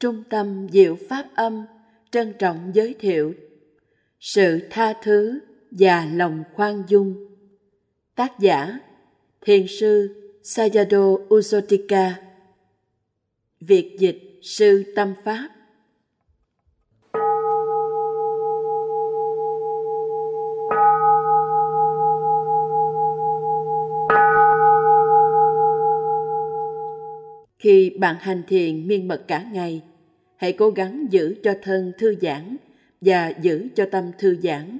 Trung tâm Diệu Pháp Âm trân trọng giới thiệu Sự Tha Thứ và Lòng Khoan Dung. Tác giả Thiền sư Sayado Usotika. Việt dịch Sư Tâm Pháp. Khi bạn hành thiền miên mật cả ngày, hãy cố gắng giữ cho thân thư giãn và giữ cho tâm thư giãn.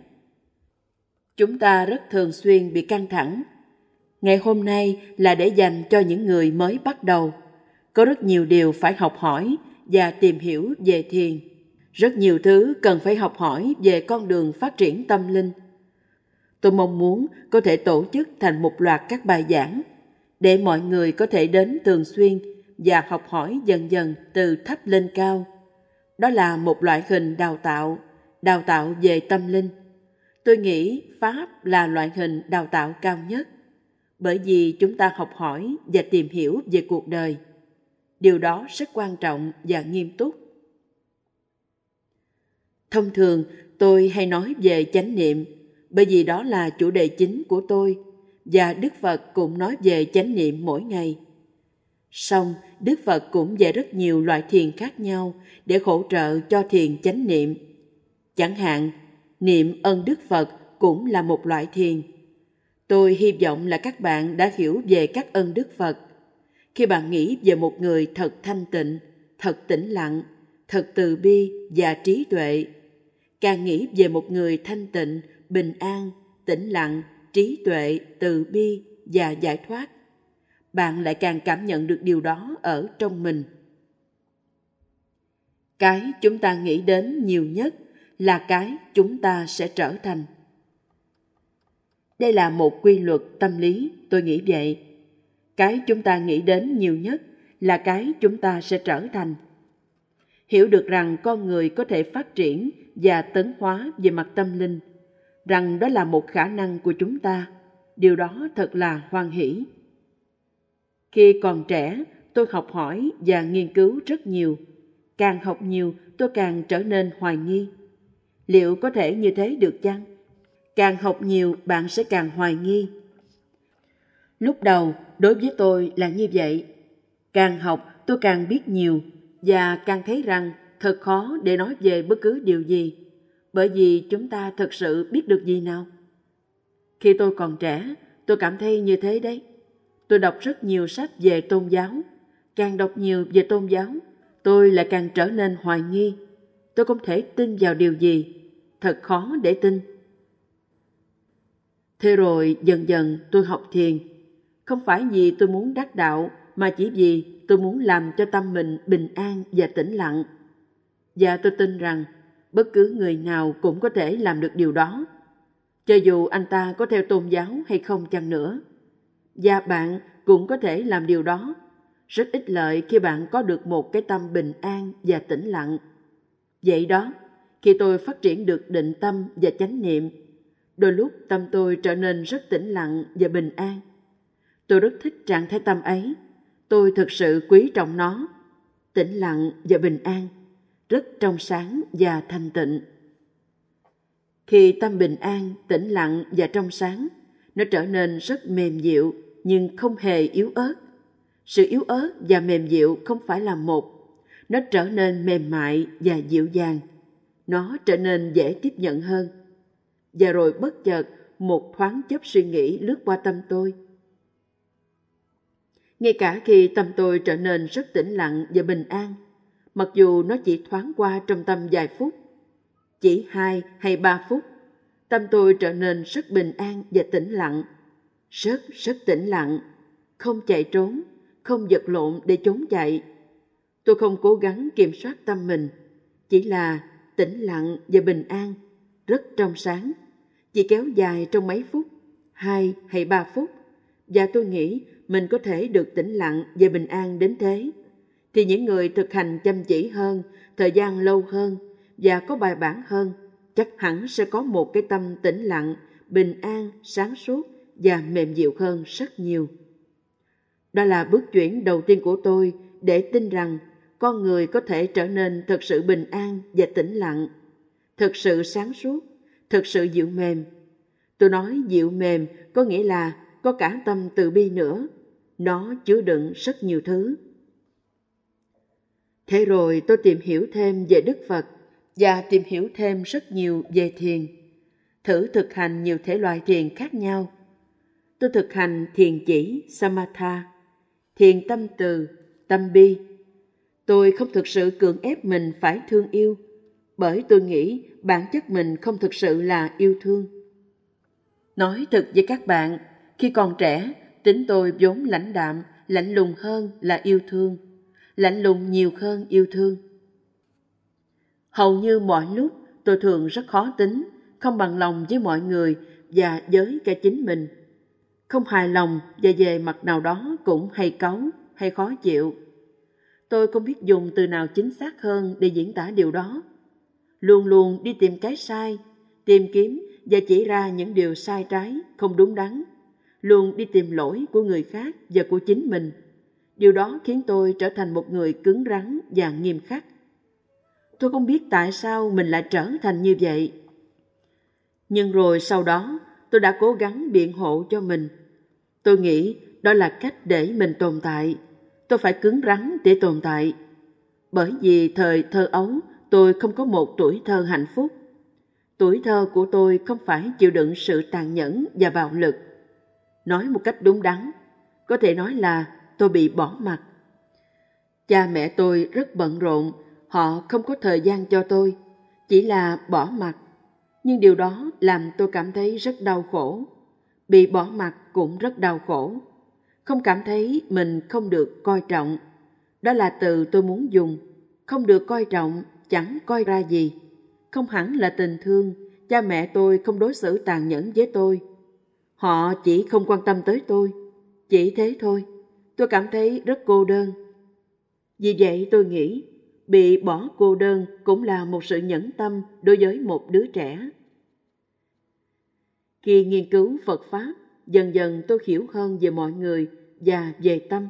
Chúng ta rất thường xuyên bị căng thẳng. Ngày hôm nay là để dành cho những người mới bắt đầu. Có rất nhiều điều phải học hỏi và tìm hiểu về thiền. Rất nhiều thứ cần phải học hỏi về con đường phát triển tâm linh. Tôi mong muốn có thể tổ chức thành một loạt các bài giảng để mọi người có thể đến thường xuyên và học hỏi dần dần từ thấp lên cao. Đó là một loại hình đào tạo về tâm linh. Tôi nghĩ Pháp là loại hình đào tạo cao nhất, bởi vì chúng ta học hỏi và tìm hiểu về cuộc đời. Điều đó rất quan trọng và nghiêm túc. Thông thường, tôi hay nói về chánh niệm, bởi vì đó là chủ đề chính của tôi, và Đức Phật cũng nói về chánh niệm mỗi ngày. Song, Đức Phật cũng dạy rất nhiều loại thiền khác nhau để hỗ trợ cho thiền chánh niệm. Chẳng hạn, niệm ơn Đức Phật cũng là một loại thiền. Tôi hy vọng là các bạn đã hiểu về các ơn Đức Phật. Khi bạn nghĩ về một người thật thanh tịnh, thật tĩnh lặng, thật từ bi và trí tuệ, càng nghĩ về một người thanh tịnh, bình an, tĩnh lặng, trí tuệ, từ bi và giải thoát, bạn lại càng cảm nhận được điều đó ở trong mình. Cái chúng ta nghĩ đến nhiều nhất là cái chúng ta sẽ trở thành. Đây là một quy luật tâm lý, tôi nghĩ vậy. Cái chúng ta nghĩ đến nhiều nhất là cái chúng ta sẽ trở thành. Hiểu được rằng con người có thể phát triển và tấn hóa về mặt tâm linh, rằng đó là một khả năng của chúng ta, điều đó thật là hoan hỷ. Khi còn trẻ, tôi học hỏi và nghiên cứu rất nhiều. Càng học nhiều, tôi càng trở nên hoài nghi. Liệu có thể như thế được chăng? Càng học nhiều, bạn sẽ càng hoài nghi. Lúc đầu, đối với tôi là như vậy. Càng học, tôi càng biết nhiều và càng thấy rằng thật khó để nói về bất cứ điều gì, bởi vì chúng ta thật sự biết được gì nào. Khi tôi còn trẻ, tôi cảm thấy như thế đấy. Tôi đọc rất nhiều sách về tôn giáo. Càng đọc nhiều về tôn giáo, tôi lại càng trở nên hoài nghi. Tôi không thể tin vào điều gì. Thật khó để tin. Thế rồi dần dần tôi học thiền. Không phải vì tôi muốn đắc đạo, mà chỉ vì tôi muốn làm cho tâm mình bình an và tĩnh lặng. Và tôi tin rằng bất cứ người nào cũng có thể làm được điều đó, cho dù anh ta có theo tôn giáo hay không chăng nữa. Và bạn cũng có thể làm điều đó. Rất ích lợi khi bạn có được một cái tâm bình an và tĩnh lặng. Vậy đó, khi tôi phát triển được định tâm và chánh niệm, đôi lúc tâm tôi trở nên rất tĩnh lặng và bình an. Tôi rất thích trạng thái tâm ấy. Tôi thực sự quý trọng nó. Tĩnh lặng và bình an, rất trong sáng và thanh tịnh. Khi tâm bình an, tĩnh lặng và trong sáng, nó trở nên rất mềm dịu nhưng không hề yếu ớt. Sự yếu ớt và mềm dịu không phải là một. Nó trở nên mềm mại và dịu dàng. Nó trở nên dễ tiếp nhận hơn. Và rồi bất chợt, một thoáng chớp suy nghĩ lướt qua tâm tôi. Ngay cả khi tâm tôi trở nên rất tĩnh lặng và bình an, mặc dù nó chỉ thoáng qua trong tâm vài phút, chỉ 2 hay 3 phút, tâm tôi trở nên rất bình an và tĩnh lặng, rất tĩnh lặng, không chạy trốn, không vật lộn để trốn chạy. Tôi không cố gắng kiểm soát tâm mình, chỉ là tĩnh lặng và bình an, rất trong sáng, chỉ kéo dài trong mấy phút, 2 hay 3 phút, và tôi nghĩ mình có thể được tĩnh lặng và bình an đến thế. Thì những người thực hành chăm chỉ hơn, thời gian lâu hơn và có bài bản hơn, chắc hẳn sẽ có một cái tâm tĩnh lặng, bình an, sáng suốt và mềm dịu hơn rất nhiều. Đó là bước chuyển đầu tiên của tôi để tin rằng con người có thể trở nên thật sự bình an và tĩnh lặng, thật sự sáng suốt, thật sự dịu mềm. Tôi nói dịu mềm có nghĩa là có cả tâm từ bi nữa. Nó chứa đựng rất nhiều thứ. Thế rồi tôi tìm hiểu thêm về Đức Phật và tìm hiểu thêm rất nhiều về thiền. Thử thực hành nhiều thể loại thiền khác nhau. Tôi thực hành thiền chỉ, Samatha, thiền tâm từ, tâm bi. Tôi không thực sự cưỡng ép mình phải thương yêu, bởi tôi nghĩ bản chất mình không thực sự là yêu thương. Nói thật với các bạn, khi còn trẻ, tính tôi vốn lãnh đạm, lạnh lùng hơn là yêu thương, lạnh lùng nhiều hơn yêu thương. Hầu như mọi lúc, tôi thường rất khó tính, không bằng lòng với mọi người và với cả chính mình. Không hài lòng và về mặt nào đó cũng hay cáu, hay khó chịu. Tôi không biết dùng từ nào chính xác hơn để diễn tả điều đó. Luôn luôn đi tìm cái sai, tìm kiếm và chỉ ra những điều sai trái, không đúng đắn. Luôn đi tìm lỗi của người khác và của chính mình. Điều đó khiến tôi trở thành một người cứng rắn và nghiêm khắc. Tôi không biết tại sao mình lại trở thành như vậy. Nhưng rồi sau đó, tôi đã cố gắng biện hộ cho mình. Tôi nghĩ đó là cách để mình tồn tại. Tôi phải cứng rắn để tồn tại. Bởi vì thời thơ ấu, tôi không có một tuổi thơ hạnh phúc. Tuổi thơ của tôi không phải chịu đựng sự tàn nhẫn và bạo lực. Nói một cách đúng đắn, có thể nói là tôi bị bỏ mặc. Cha mẹ tôi rất bận rộn, họ không có thời gian cho tôi, chỉ là bỏ mặc. Nhưng điều đó làm tôi cảm thấy rất đau khổ. Bị bỏ mặc cũng rất đau khổ. Không cảm thấy mình không được coi trọng. Đó là từ tôi muốn dùng. Không được coi trọng, chẳng coi ra gì. Không hẳn là tình thương, cha mẹ tôi không đối xử tàn nhẫn với tôi. Họ chỉ không quan tâm tới tôi. Chỉ thế thôi. Tôi cảm thấy rất cô đơn. Vì vậy tôi nghĩ, bị bỏ cô đơn cũng là một sự nhẫn tâm đối với một đứa trẻ. Khi nghiên cứu Phật Pháp, dần dần tôi hiểu hơn về mọi người và về tâm.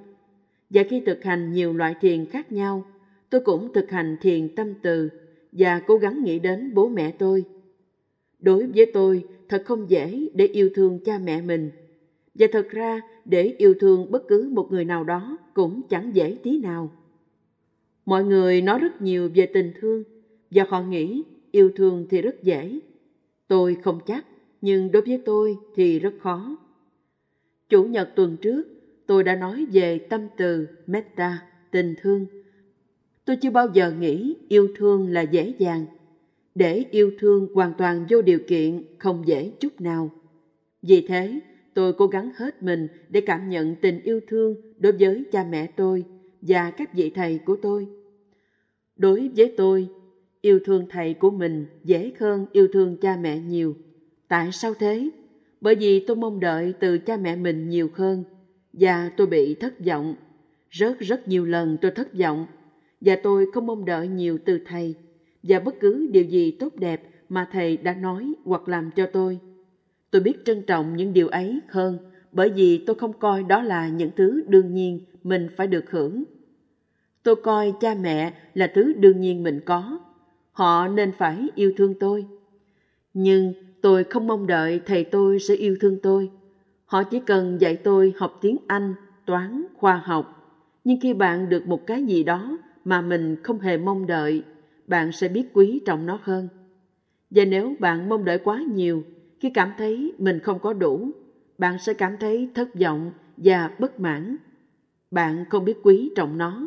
Và khi thực hành nhiều loại thiền khác nhau, tôi cũng thực hành thiền tâm từ và cố gắng nghĩ đến bố mẹ tôi. Đối với tôi, thật không dễ để yêu thương cha mẹ mình. Và thật ra, để yêu thương bất cứ một người nào đó cũng chẳng dễ tí nào. Mọi người nói rất nhiều về tình thương và họ nghĩ yêu thương thì rất dễ. Tôi không chắc, nhưng đối với tôi thì rất khó. Chủ nhật tuần trước, tôi đã nói về tâm từ, Metta, tình thương. Tôi chưa bao giờ nghĩ yêu thương là dễ dàng. Để yêu thương hoàn toàn vô điều kiện không dễ chút nào. Vì thế, tôi cố gắng hết mình để cảm nhận tình yêu thương đối với cha mẹ tôi và các vị thầy của tôi. Đối với tôi, yêu thương thầy của mình dễ hơn yêu thương cha mẹ nhiều. Tại sao thế? Bởi vì tôi mong đợi từ cha mẹ mình nhiều hơn và tôi bị thất vọng. Rất nhiều lần tôi thất vọng và tôi không mong đợi nhiều từ thầy và bất cứ điều gì tốt đẹp mà thầy đã nói hoặc làm cho tôi. Tôi biết trân trọng những điều ấy hơn bởi vì tôi không coi đó là những thứ đương nhiên mình phải được hưởng. Tôi coi cha mẹ là thứ đương nhiên mình có. Họ nên phải yêu thương tôi. Nhưng tôi không mong đợi thầy tôi sẽ yêu thương tôi. Họ chỉ cần dạy tôi học tiếng Anh, toán, khoa học. Nhưng khi bạn được một cái gì đó mà mình không hề mong đợi, bạn sẽ biết quý trọng nó hơn. Và nếu bạn mong đợi quá nhiều, khi cảm thấy mình không có đủ, bạn sẽ cảm thấy thất vọng và bất mãn. Bạn không biết quý trọng nó.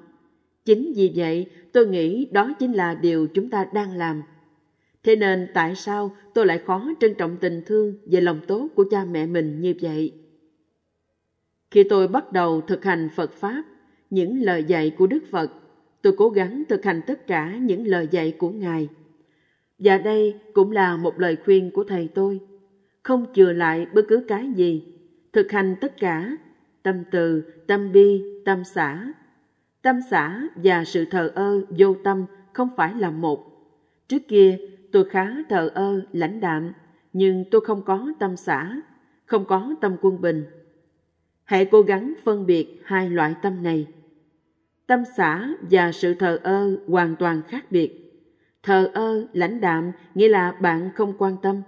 Chính vì vậy, tôi nghĩ đó chính là điều chúng ta đang làm. Thế nên tại sao tôi lại khó trân trọng tình thương và lòng tốt của cha mẹ mình như vậy? Khi tôi bắt đầu thực hành Phật Pháp, những lời dạy của Đức Phật, tôi cố gắng thực hành tất cả những lời dạy của Ngài. Và đây cũng là một lời khuyên của thầy tôi. Không chừa lại bất cứ cái gì. Thực hành tất cả. Tâm từ, tâm bi, tâm xả. Tâm xả và sự thờ ơ vô tâm không phải là một. Trước kia tôi khá thờ ơ, lãnh đạm, nhưng tôi không có tâm xả, không có tâm quân bình. Hãy cố gắng phân biệt hai loại tâm này. Tâm xả và sự thờ ơ hoàn toàn khác biệt. Thờ ơ, lãnh đạm nghĩa là bạn không quan tâm.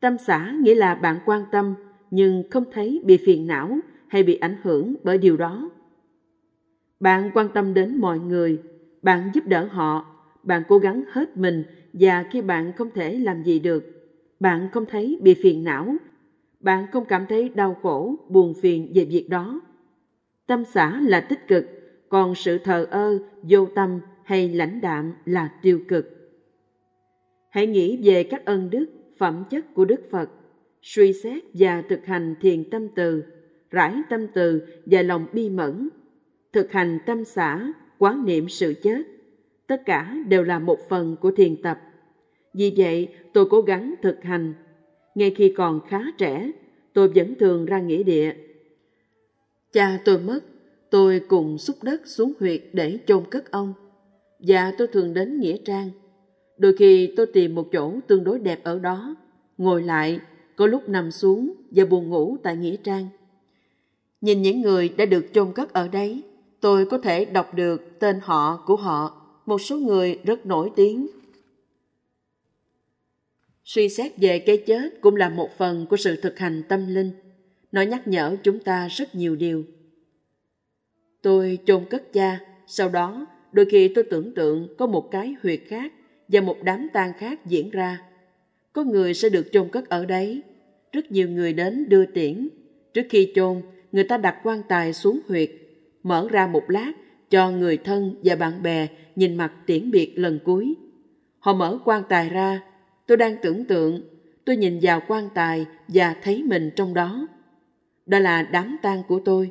Tâm xả nghĩa là bạn quan tâm nhưng không thấy bị phiền não hay bị ảnh hưởng bởi điều đó. Bạn quan tâm đến mọi người, bạn giúp đỡ họ, bạn cố gắng hết mình, và khi bạn không thể làm gì được, bạn không thấy bị phiền não, bạn không cảm thấy đau khổ, buồn phiền về việc đó. Tâm xả là tích cực, còn sự thờ ơ, vô tâm hay lãnh đạm là tiêu cực. Hãy nghĩ về các ân đức, phẩm chất của Đức Phật, suy xét và thực hành thiền tâm từ, rải tâm từ và lòng bi mẫn, thực hành tâm xả, quán niệm sự chết. Tất cả đều là một phần của thiền tập. Vì vậy, tôi cố gắng thực hành. Ngay khi còn khá trẻ, tôi vẫn thường ra nghĩa địa. Cha tôi mất, tôi cùng xúc đất xuống huyệt để chôn cất ông. Và tôi thường đến nghĩa trang. Đôi khi tôi tìm một chỗ tương đối đẹp ở đó, ngồi lại, có lúc nằm xuống và buồn ngủ tại nghĩa trang. Nhìn những người đã được chôn cất ở đây, tôi có thể đọc được tên họ của họ, một số người rất nổi tiếng. Suy xét về cái chết cũng là một phần của sự thực hành tâm linh. Nó nhắc nhở chúng ta rất nhiều điều. Tôi chôn cất cha, sau đó đôi khi tôi tưởng tượng có một cái huyệt khác và một đám tang khác diễn ra. Có người sẽ được chôn cất ở đấy. Rất nhiều người đến đưa tiễn. Trước khi chôn, người ta đặt quan tài xuống huyệt, mở ra một lát cho người thân và bạn bè nhìn mặt tiễn biệt lần cuối. Họ mở quan tài ra. Tôi đang tưởng tượng, tôi nhìn vào quan tài và thấy mình trong đó. Đó là đám tang của tôi,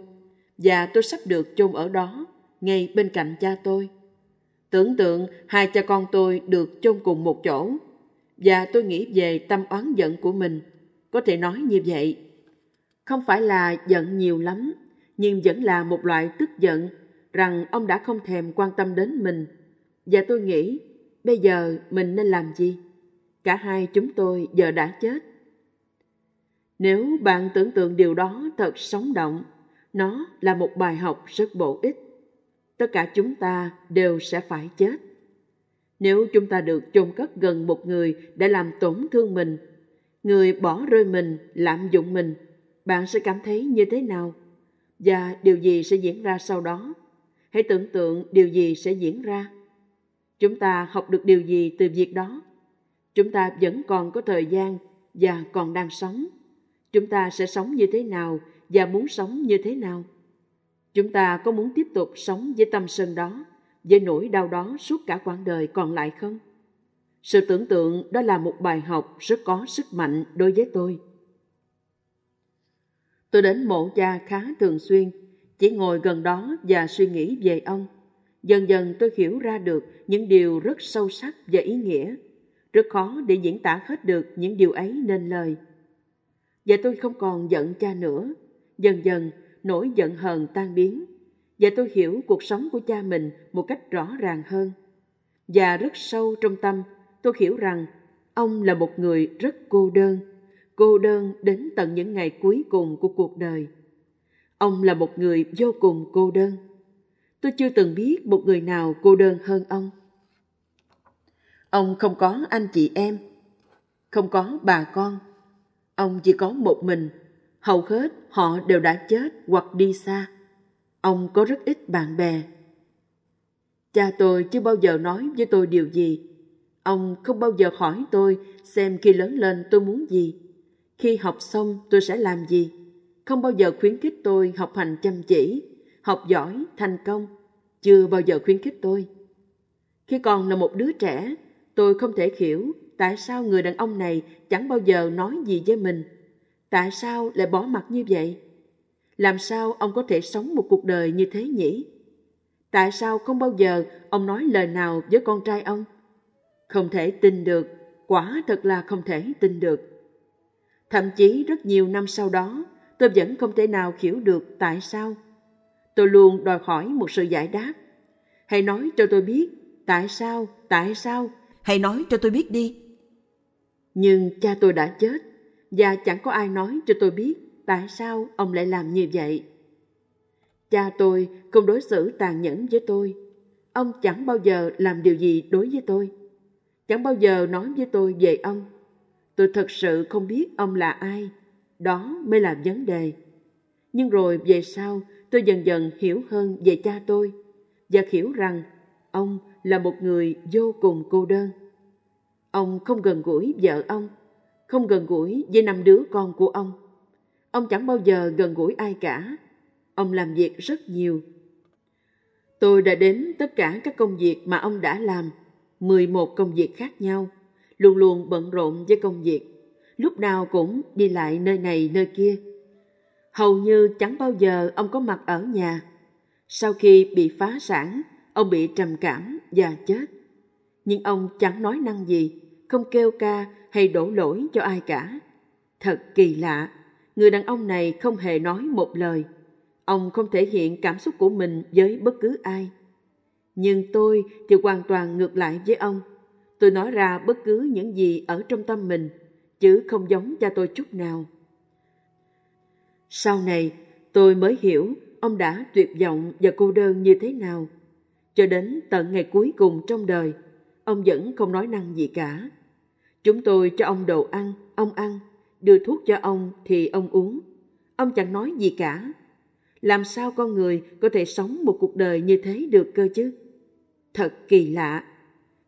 và tôi sắp được chôn ở đó, ngay bên cạnh cha tôi. Tưởng tượng hai cha con tôi được chôn cùng một chỗ, và tôi nghĩ về tâm oán giận của mình. Có thể nói như vậy. Không phải là giận nhiều lắm, nhưng vẫn là một loại tức giận rằng ông đã không thèm quan tâm đến mình. Và tôi nghĩ, bây giờ mình nên làm gì? Cả hai chúng tôi giờ đã chết. Nếu bạn tưởng tượng điều đó thật sống động, nó là một bài học rất bổ ích. Tất cả chúng ta đều sẽ phải chết. Nếu chúng ta được chôn cất gần một người đã làm tổn thương mình, người bỏ rơi mình, lạm dụng mình, bạn sẽ cảm thấy như thế nào? Và điều gì sẽ diễn ra sau đó? Hãy tưởng tượng điều gì sẽ diễn ra. Chúng ta học được điều gì từ việc đó? Chúng ta vẫn còn có thời gian và còn đang sống. Chúng ta sẽ sống như thế nào và muốn sống như thế nào? Chúng ta có muốn tiếp tục sống với tâm sân đó, với nỗi đau đó suốt cả quãng đời còn lại không? Sự tưởng tượng đó là một bài học rất có sức mạnh đối với tôi. Tôi đến mộ cha khá thường xuyên, chỉ ngồi gần đó và suy nghĩ về ông. Dần dần tôi hiểu ra được những điều rất sâu sắc và ý nghĩa. Rất khó để diễn tả hết được những điều ấy nên lời. Và tôi không còn giận cha nữa. Dần dần, nỗi giận hờn tan biến. Và tôi hiểu cuộc sống của cha mình một cách rõ ràng hơn. Và rất sâu trong tâm, tôi hiểu rằng ông là một người rất cô đơn. Cô đơn đến tận những ngày cuối cùng của cuộc đời. Ông là một người vô cùng cô đơn. Tôi chưa từng biết một người nào cô đơn hơn ông. Ông không có anh chị em, không có bà con. Ông chỉ có một mình, hầu hết họ đều đã chết hoặc đi xa. Ông có rất ít bạn bè. Cha tôi chưa bao giờ nói với tôi điều gì. Ông không bao giờ hỏi tôi xem khi lớn lên tôi muốn gì, khi học xong tôi sẽ làm gì. Không bao giờ khuyến khích tôi học hành chăm chỉ, học giỏi, thành công. Chưa bao giờ khuyến khích tôi. Khi còn là một đứa trẻ, tôi không thể hiểu tại sao người đàn ông này chẳng bao giờ nói gì với mình. Tại sao lại bỏ mặc như vậy? Làm sao ông có thể sống một cuộc đời như thế nhỉ? Tại sao không bao giờ ông nói lời nào với con trai ông? Không thể tin được, quả thật là không thể tin được. Thậm chí rất nhiều năm sau đó, tôi vẫn không thể nào hiểu được tại sao. Tôi luôn đòi hỏi một sự giải đáp. Hãy nói cho tôi biết, tại sao? Hãy nói cho tôi biết đi. Nhưng cha tôi đã chết, và chẳng có ai nói cho tôi biết tại sao ông lại làm như vậy. Cha tôi không đối xử tàn nhẫn với tôi. Ông chẳng bao giờ làm điều gì đối với tôi. Chẳng bao giờ nói với tôi về ông. Tôi thật sự không biết ông là ai. Đó mới là vấn đề. Nhưng rồi về sau, tôi dần dần hiểu hơn về cha tôi và hiểu rằng ông là một người vô cùng cô đơn. Ông không gần gũi vợ ông, không gần gũi với 5 đứa con của ông. Ông chẳng bao giờ gần gũi ai cả. Ông làm việc rất nhiều. Tôi đã đếm tất cả các công việc mà ông đã làm, 11 công việc khác nhau, luôn luôn bận rộn với công việc, lúc nào cũng đi lại nơi này nơi kia. Hầu như chẳng bao giờ ông có mặt ở nhà. Sau khi bị phá sản, ông bị trầm cảm và chết. Nhưng ông chẳng nói năng gì, không kêu ca hay đổ lỗi cho ai cả. Thật kỳ lạ, người đàn ông này không hề nói một lời. Ông không thể hiện cảm xúc của mình với bất cứ ai. Nhưng tôi thì hoàn toàn ngược lại với ông. Tôi nói ra bất cứ những gì ở trong tâm mình, chứ không giống cha tôi chút nào. Sau này, tôi mới hiểu ông đã tuyệt vọng và cô đơn như thế nào. Cho đến tận ngày cuối cùng trong đời, ông vẫn không nói năng gì cả. Chúng tôi cho ông đồ ăn, ông ăn. Đưa thuốc cho ông thì ông uống. Ông chẳng nói gì cả. Làm sao con người có thể sống một cuộc đời như thế được cơ chứ? Thật kỳ lạ.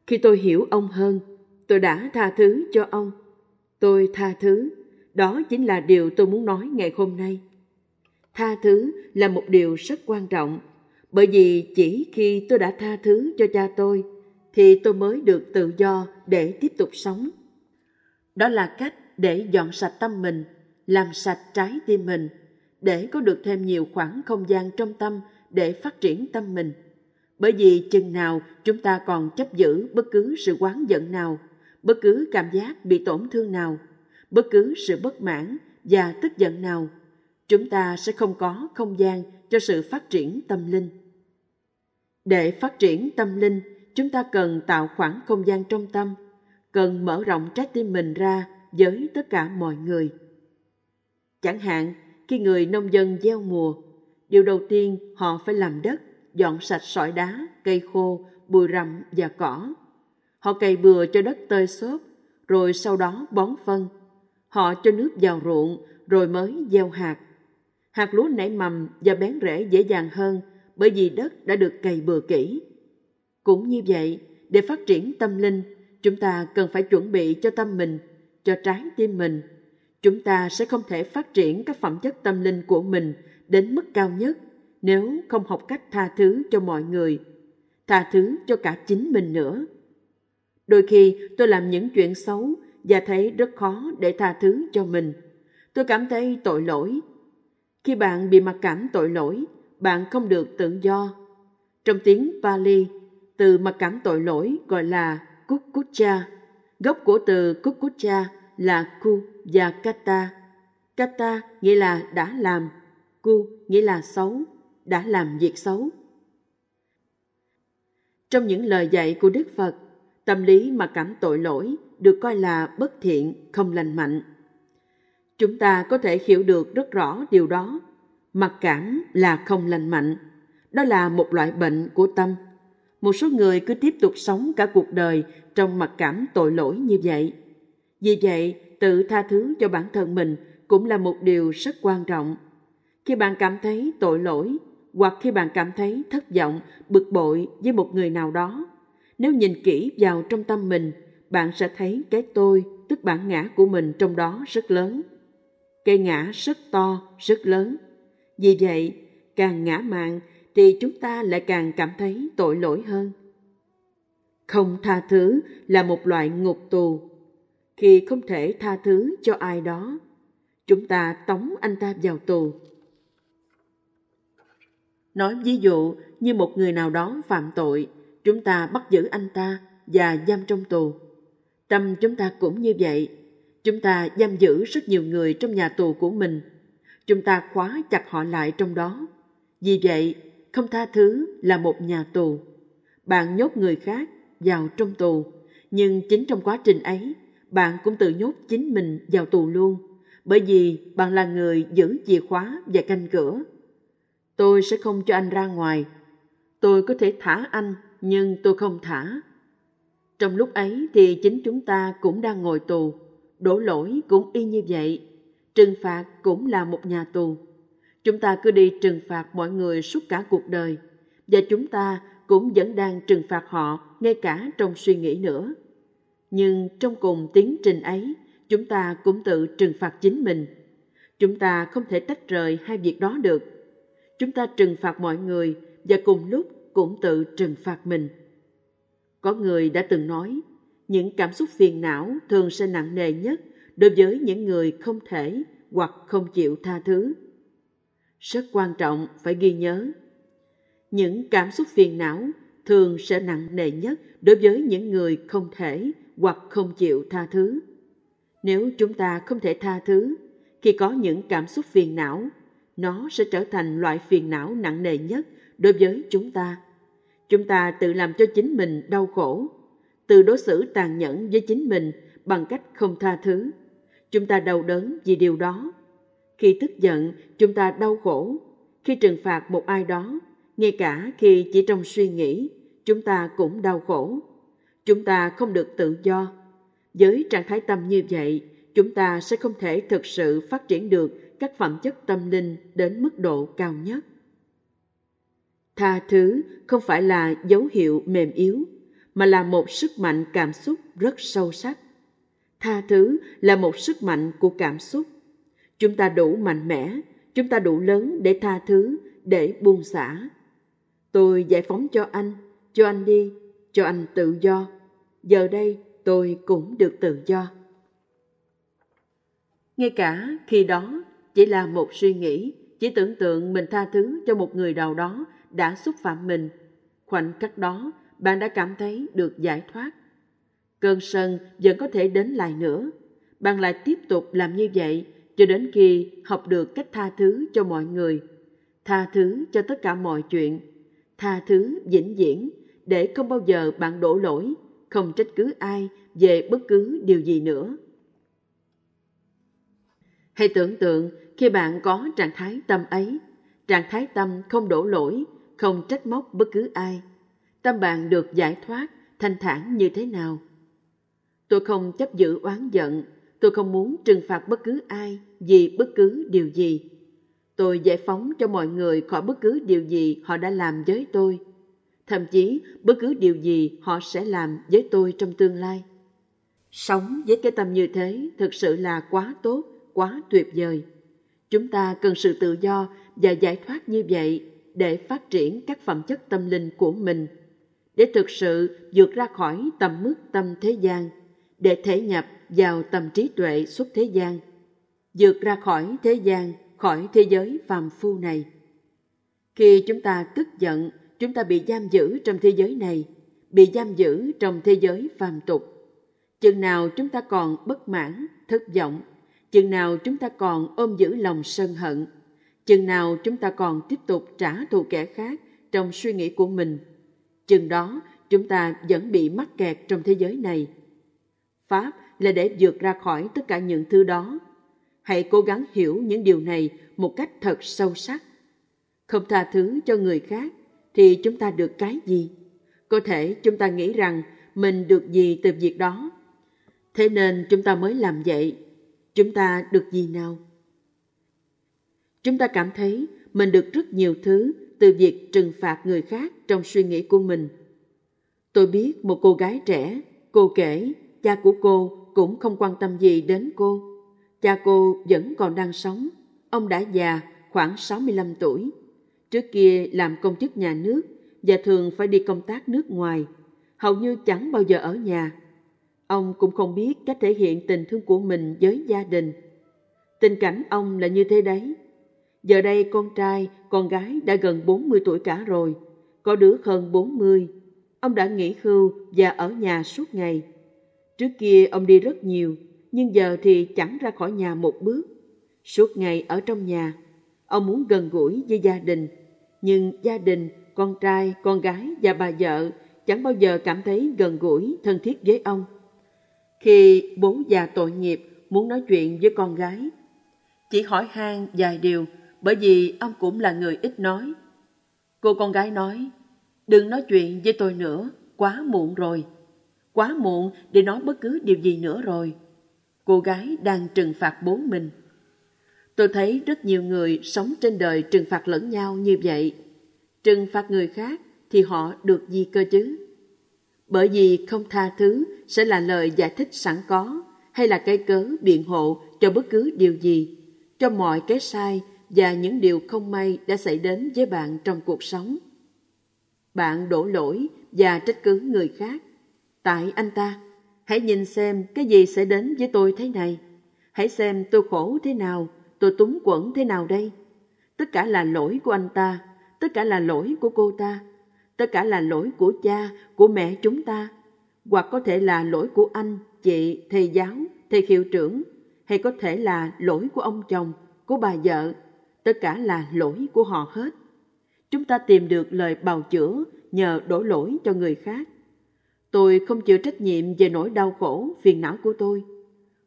Khi tôi hiểu ông hơn, tôi đã tha thứ cho ông. Tôi tha thứ. Đó chính là điều tôi muốn nói ngày hôm nay. Tha thứ là một điều rất quan trọng, bởi vì chỉ khi tôi đã tha thứ cho cha tôi, thì tôi mới được tự do để tiếp tục sống. Đó là cách để dọn sạch tâm mình, làm sạch trái tim mình, để có được thêm nhiều khoảng không gian trong tâm để phát triển tâm mình. Bởi vì chừng nào chúng ta còn chấp giữ bất cứ sự oán giận nào, bất cứ cảm giác bị tổn thương nào, bất cứ sự bất mãn và tức giận nào, chúng ta sẽ không có không gian cho sự phát triển tâm linh. Để phát triển tâm linh, chúng ta cần tạo khoảng không gian trong tâm, cần mở rộng trái tim mình ra với tất cả mọi người. Chẳng hạn, khi người nông dân gieo mùa, điều đầu tiên họ phải làm đất, dọn sạch sỏi đá, cây khô, bụi rậm và cỏ. Họ cày bừa cho đất tơi xốp, rồi sau đó bón phân. Họ cho nước vào ruộng, rồi mới gieo hạt. Hạt lúa nảy mầm và bén rễ dễ dàng hơn bởi vì đất đã được cày bừa kỹ. Cũng như vậy, để phát triển tâm linh, chúng ta cần phải chuẩn bị cho tâm mình, cho trái tim mình. Chúng ta sẽ không thể phát triển các phẩm chất tâm linh của mình đến mức cao nhất nếu không học cách tha thứ cho mọi người, tha thứ cho cả chính mình nữa. Đôi khi tôi làm những chuyện xấu và thấy rất khó để tha thứ cho mình. Tôi cảm thấy tội lỗi. Khi bạn bị mặc cảm tội lỗi, bạn không được tự do. Trong tiếng Pali, từ mặc cảm tội lỗi gọi là kukkutcha. Gốc của từ kukkutcha là ku và kata. Kata nghĩa là đã làm, ku nghĩa là xấu, đã làm việc xấu. Trong những lời dạy của Đức Phật, tâm lý mặc cảm tội lỗi được coi là bất thiện, không lành mạnh. Chúng ta có thể hiểu được rất rõ điều đó. Mặc cảm là không lành mạnh. Đó là một loại bệnh của tâm. Một số người cứ tiếp tục sống cả cuộc đời trong mặc cảm tội lỗi như vậy. Vì vậy, tự tha thứ cho bản thân mình cũng là một điều rất quan trọng. Khi bạn cảm thấy tội lỗi hoặc khi bạn cảm thấy thất vọng, bực bội với một người nào đó, nếu nhìn kỹ vào trong tâm mình, bạn sẽ thấy cái tôi, tức bản ngã của mình trong đó rất lớn. Cái ngã rất to, rất lớn. Vì vậy, càng ngã mạn thì chúng ta lại càng cảm thấy tội lỗi hơn. Không tha thứ là một loại ngục tù. Khi không thể tha thứ cho ai đó, chúng ta tống anh ta vào tù. Nói ví dụ như một người nào đó phạm tội, chúng ta bắt giữ anh ta và giam trong tù. Tâm chúng ta cũng như vậy. Chúng ta giam giữ rất nhiều người trong nhà tù của mình. Chúng ta khóa chặt họ lại trong đó. Vì vậy, không tha thứ là một nhà tù. Bạn nhốt người khác vào trong tù, nhưng chính trong quá trình ấy, bạn cũng tự nhốt chính mình vào tù luôn, bởi vì bạn là người giữ chìa khóa và canh cửa. Tôi sẽ không cho anh ra ngoài. Tôi có thể thả anh, nhưng tôi không thả. Trong lúc ấy thì chính chúng ta cũng đang ngồi tù. Đổ lỗi cũng y như vậy. Trừng phạt cũng là một nhà tù. Chúng ta cứ đi trừng phạt mọi người suốt cả cuộc đời. Và chúng ta cũng vẫn đang trừng phạt họ ngay cả trong suy nghĩ nữa. Nhưng trong cùng tiến trình ấy, chúng ta cũng tự trừng phạt chính mình. Chúng ta không thể tách rời hai việc đó được. Chúng ta trừng phạt mọi người và cùng lúc cũng tự trừng phạt mình. Có người đã từng nói, những cảm xúc phiền não thường sẽ nặng nề nhất đối với những người không thể hoặc không chịu tha thứ. Rất quan trọng phải ghi nhớ. Những cảm xúc phiền não thường sẽ nặng nề nhất đối với những người không thể hoặc không chịu tha thứ. Nếu chúng ta không thể tha thứ, khi có những cảm xúc phiền não, nó sẽ trở thành loại phiền não nặng nề nhất đối với chúng ta. Chúng ta tự làm cho chính mình đau khổ, tự đối xử tàn nhẫn với chính mình bằng cách không tha thứ. Chúng ta đau đớn vì điều đó. Khi tức giận, chúng ta đau khổ. Khi trừng phạt một ai đó, ngay cả khi chỉ trong suy nghĩ, chúng ta cũng đau khổ. Chúng ta không được tự do. Với trạng thái tâm như vậy, chúng ta sẽ không thể thực sự phát triển được các phẩm chất tâm linh đến mức độ cao nhất. Tha thứ không phải là dấu hiệu mềm yếu, mà là một sức mạnh cảm xúc rất sâu sắc. Tha thứ là một sức mạnh của cảm xúc. Chúng ta đủ mạnh mẽ, chúng ta đủ lớn để tha thứ, để buông xả. Tôi giải phóng cho anh đi, cho anh tự do. Giờ đây tôi cũng được tự do. Ngay cả khi đó chỉ là một suy nghĩ, chỉ tưởng tượng mình tha thứ cho một người nào đó đã xúc phạm mình. Khoảnh khắc đó, bạn đã cảm thấy được giải thoát. Cơn sân vẫn có thể đến lại nữa. Bạn lại tiếp tục làm như vậy cho đến khi học được cách tha thứ cho mọi người, tha thứ cho tất cả mọi chuyện, tha thứ vĩnh viễn để không bao giờ bạn đổ lỗi, không trách cứ ai về bất cứ điều gì nữa. Hãy tưởng tượng khi bạn có trạng thái tâm ấy, trạng thái tâm không đổ lỗi, không trách móc bất cứ ai. Tâm bạn được giải thoát, thanh thản như thế nào? Tôi không chấp giữ oán giận, tôi không muốn trừng phạt bất cứ ai vì bất cứ điều gì. Tôi giải phóng cho mọi người khỏi bất cứ điều gì họ đã làm với tôi, thậm chí bất cứ điều gì họ sẽ làm với tôi trong tương lai. Sống với cái tâm như thế thực sự là quá tốt, quá tuyệt vời. Chúng ta cần sự tự do và giải thoát như vậy để phát triển các phẩm chất tâm linh của mình, để thực sự vượt ra khỏi tầm mức tâm thế gian, để thể nhập vào tầm trí tuệ xuất thế gian, vượt ra khỏi thế gian, khỏi thế giới phàm phu này. Khi chúng ta tức giận, chúng ta bị giam giữ trong thế giới này, bị giam giữ trong thế giới phàm tục. Chừng nào chúng ta còn bất mãn, thất vọng, chừng nào chúng ta còn ôm giữ lòng sân hận, chừng nào chúng ta còn tiếp tục trả thù kẻ khác trong suy nghĩ của mình, chừng đó chúng ta vẫn bị mắc kẹt trong thế giới này. Pháp là để vượt ra khỏi tất cả những thứ đó. Hãy cố gắng hiểu những điều này một cách thật sâu sắc. Không tha thứ cho người khác thì chúng ta được cái gì? Có thể chúng ta nghĩ rằng mình được gì từ việc đó. Thế nên chúng ta mới làm vậy. Chúng ta được gì nào? Chúng ta cảm thấy mình được rất nhiều thứ từ việc trừng phạt người khác trong suy nghĩ của mình. Tôi biết một cô gái trẻ, cô kể cha của cô cũng không quan tâm gì đến cô. Cha cô vẫn còn đang sống, ông đã già, khoảng 65 tuổi. Trước kia làm công chức nhà nước và thường phải đi công tác nước ngoài, hầu như chẳng bao giờ ở nhà. Ông cũng không biết cách thể hiện tình thương của mình với gia đình. Tình cảnh ông là như thế đấy. Giờ đây con trai, con gái đã gần 40 tuổi cả rồi, có đứa hơn 40. Ông đã nghỉ hưu và ở nhà suốt ngày. Trước kia ông đi rất nhiều, nhưng giờ thì chẳng ra khỏi nhà một bước. Suốt ngày ở trong nhà, ông muốn gần gũi với gia đình. Nhưng gia đình, con trai, con gái và bà vợ chẳng bao giờ cảm thấy gần gũi, thân thiết với ông. Khi bố già tội nghiệp muốn nói chuyện với con gái, chỉ hỏi han vài điều bởi vì ông cũng là người ít nói. Cô con gái nói, đừng nói chuyện với tôi nữa, quá muộn rồi. Quá muộn để nói bất cứ điều gì nữa rồi. Cô gái đang trừng phạt bố mình. Tôi thấy rất nhiều người sống trên đời trừng phạt lẫn nhau như vậy. Trừng phạt người khác thì họ được gì cơ chứ? Bởi vì không tha thứ sẽ là lời giải thích sẵn có hay là cái cớ biện hộ cho bất cứ điều gì, cho mọi cái sai và những điều không may đã xảy đến với bạn trong cuộc sống. Bạn đổ lỗi và trách cứ người khác. Tại anh ta, hãy nhìn xem cái gì sẽ đến với tôi thế này. Hãy xem tôi khổ thế nào, tôi túng quẫn thế nào đây. Tất cả là lỗi của anh ta, tất cả là lỗi của cô ta, tất cả là lỗi của cha, của mẹ chúng ta, hoặc có thể là lỗi của anh, chị, thầy giáo, thầy hiệu trưởng, hay có thể là lỗi của ông chồng, của bà vợ. Tất cả là lỗi của họ hết. Chúng ta tìm được lời bào chữa nhờ đổ lỗi cho người khác. Tôi không chịu trách nhiệm về nỗi đau khổ, phiền não của tôi.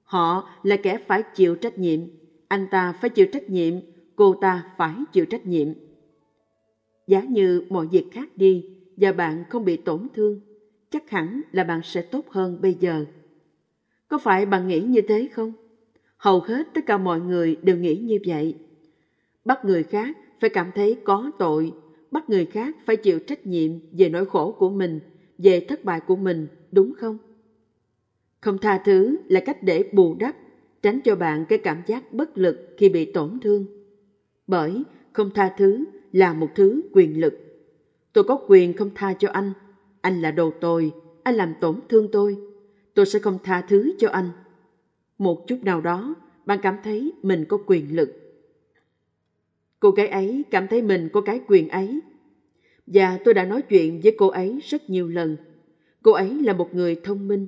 Họ là kẻ phải chịu trách nhiệm, anh ta phải chịu trách nhiệm, cô ta phải chịu trách nhiệm. Giả như mọi việc khác đi và bạn không bị tổn thương, chắc hẳn là bạn sẽ tốt hơn bây giờ. Có phải bạn nghĩ như thế không? Hầu hết tất cả mọi người đều nghĩ như vậy. Bắt người khác phải cảm thấy có tội, bắt người khác phải chịu trách nhiệm về nỗi khổ của mình, về thất bại của mình, đúng không? Không tha thứ là cách để bù đắp, tránh cho bạn cái cảm giác bất lực khi bị tổn thương. Bởi không tha thứ là một thứ quyền lực. Tôi có quyền không tha cho anh là đồ tồi, anh làm tổn thương tôi sẽ không tha thứ cho anh. Một chút nào đó, bạn cảm thấy mình có quyền lực. Cô gái ấy cảm thấy mình có cái quyền ấy. Và tôi đã nói chuyện với cô ấy rất nhiều lần. Cô ấy là một người thông minh.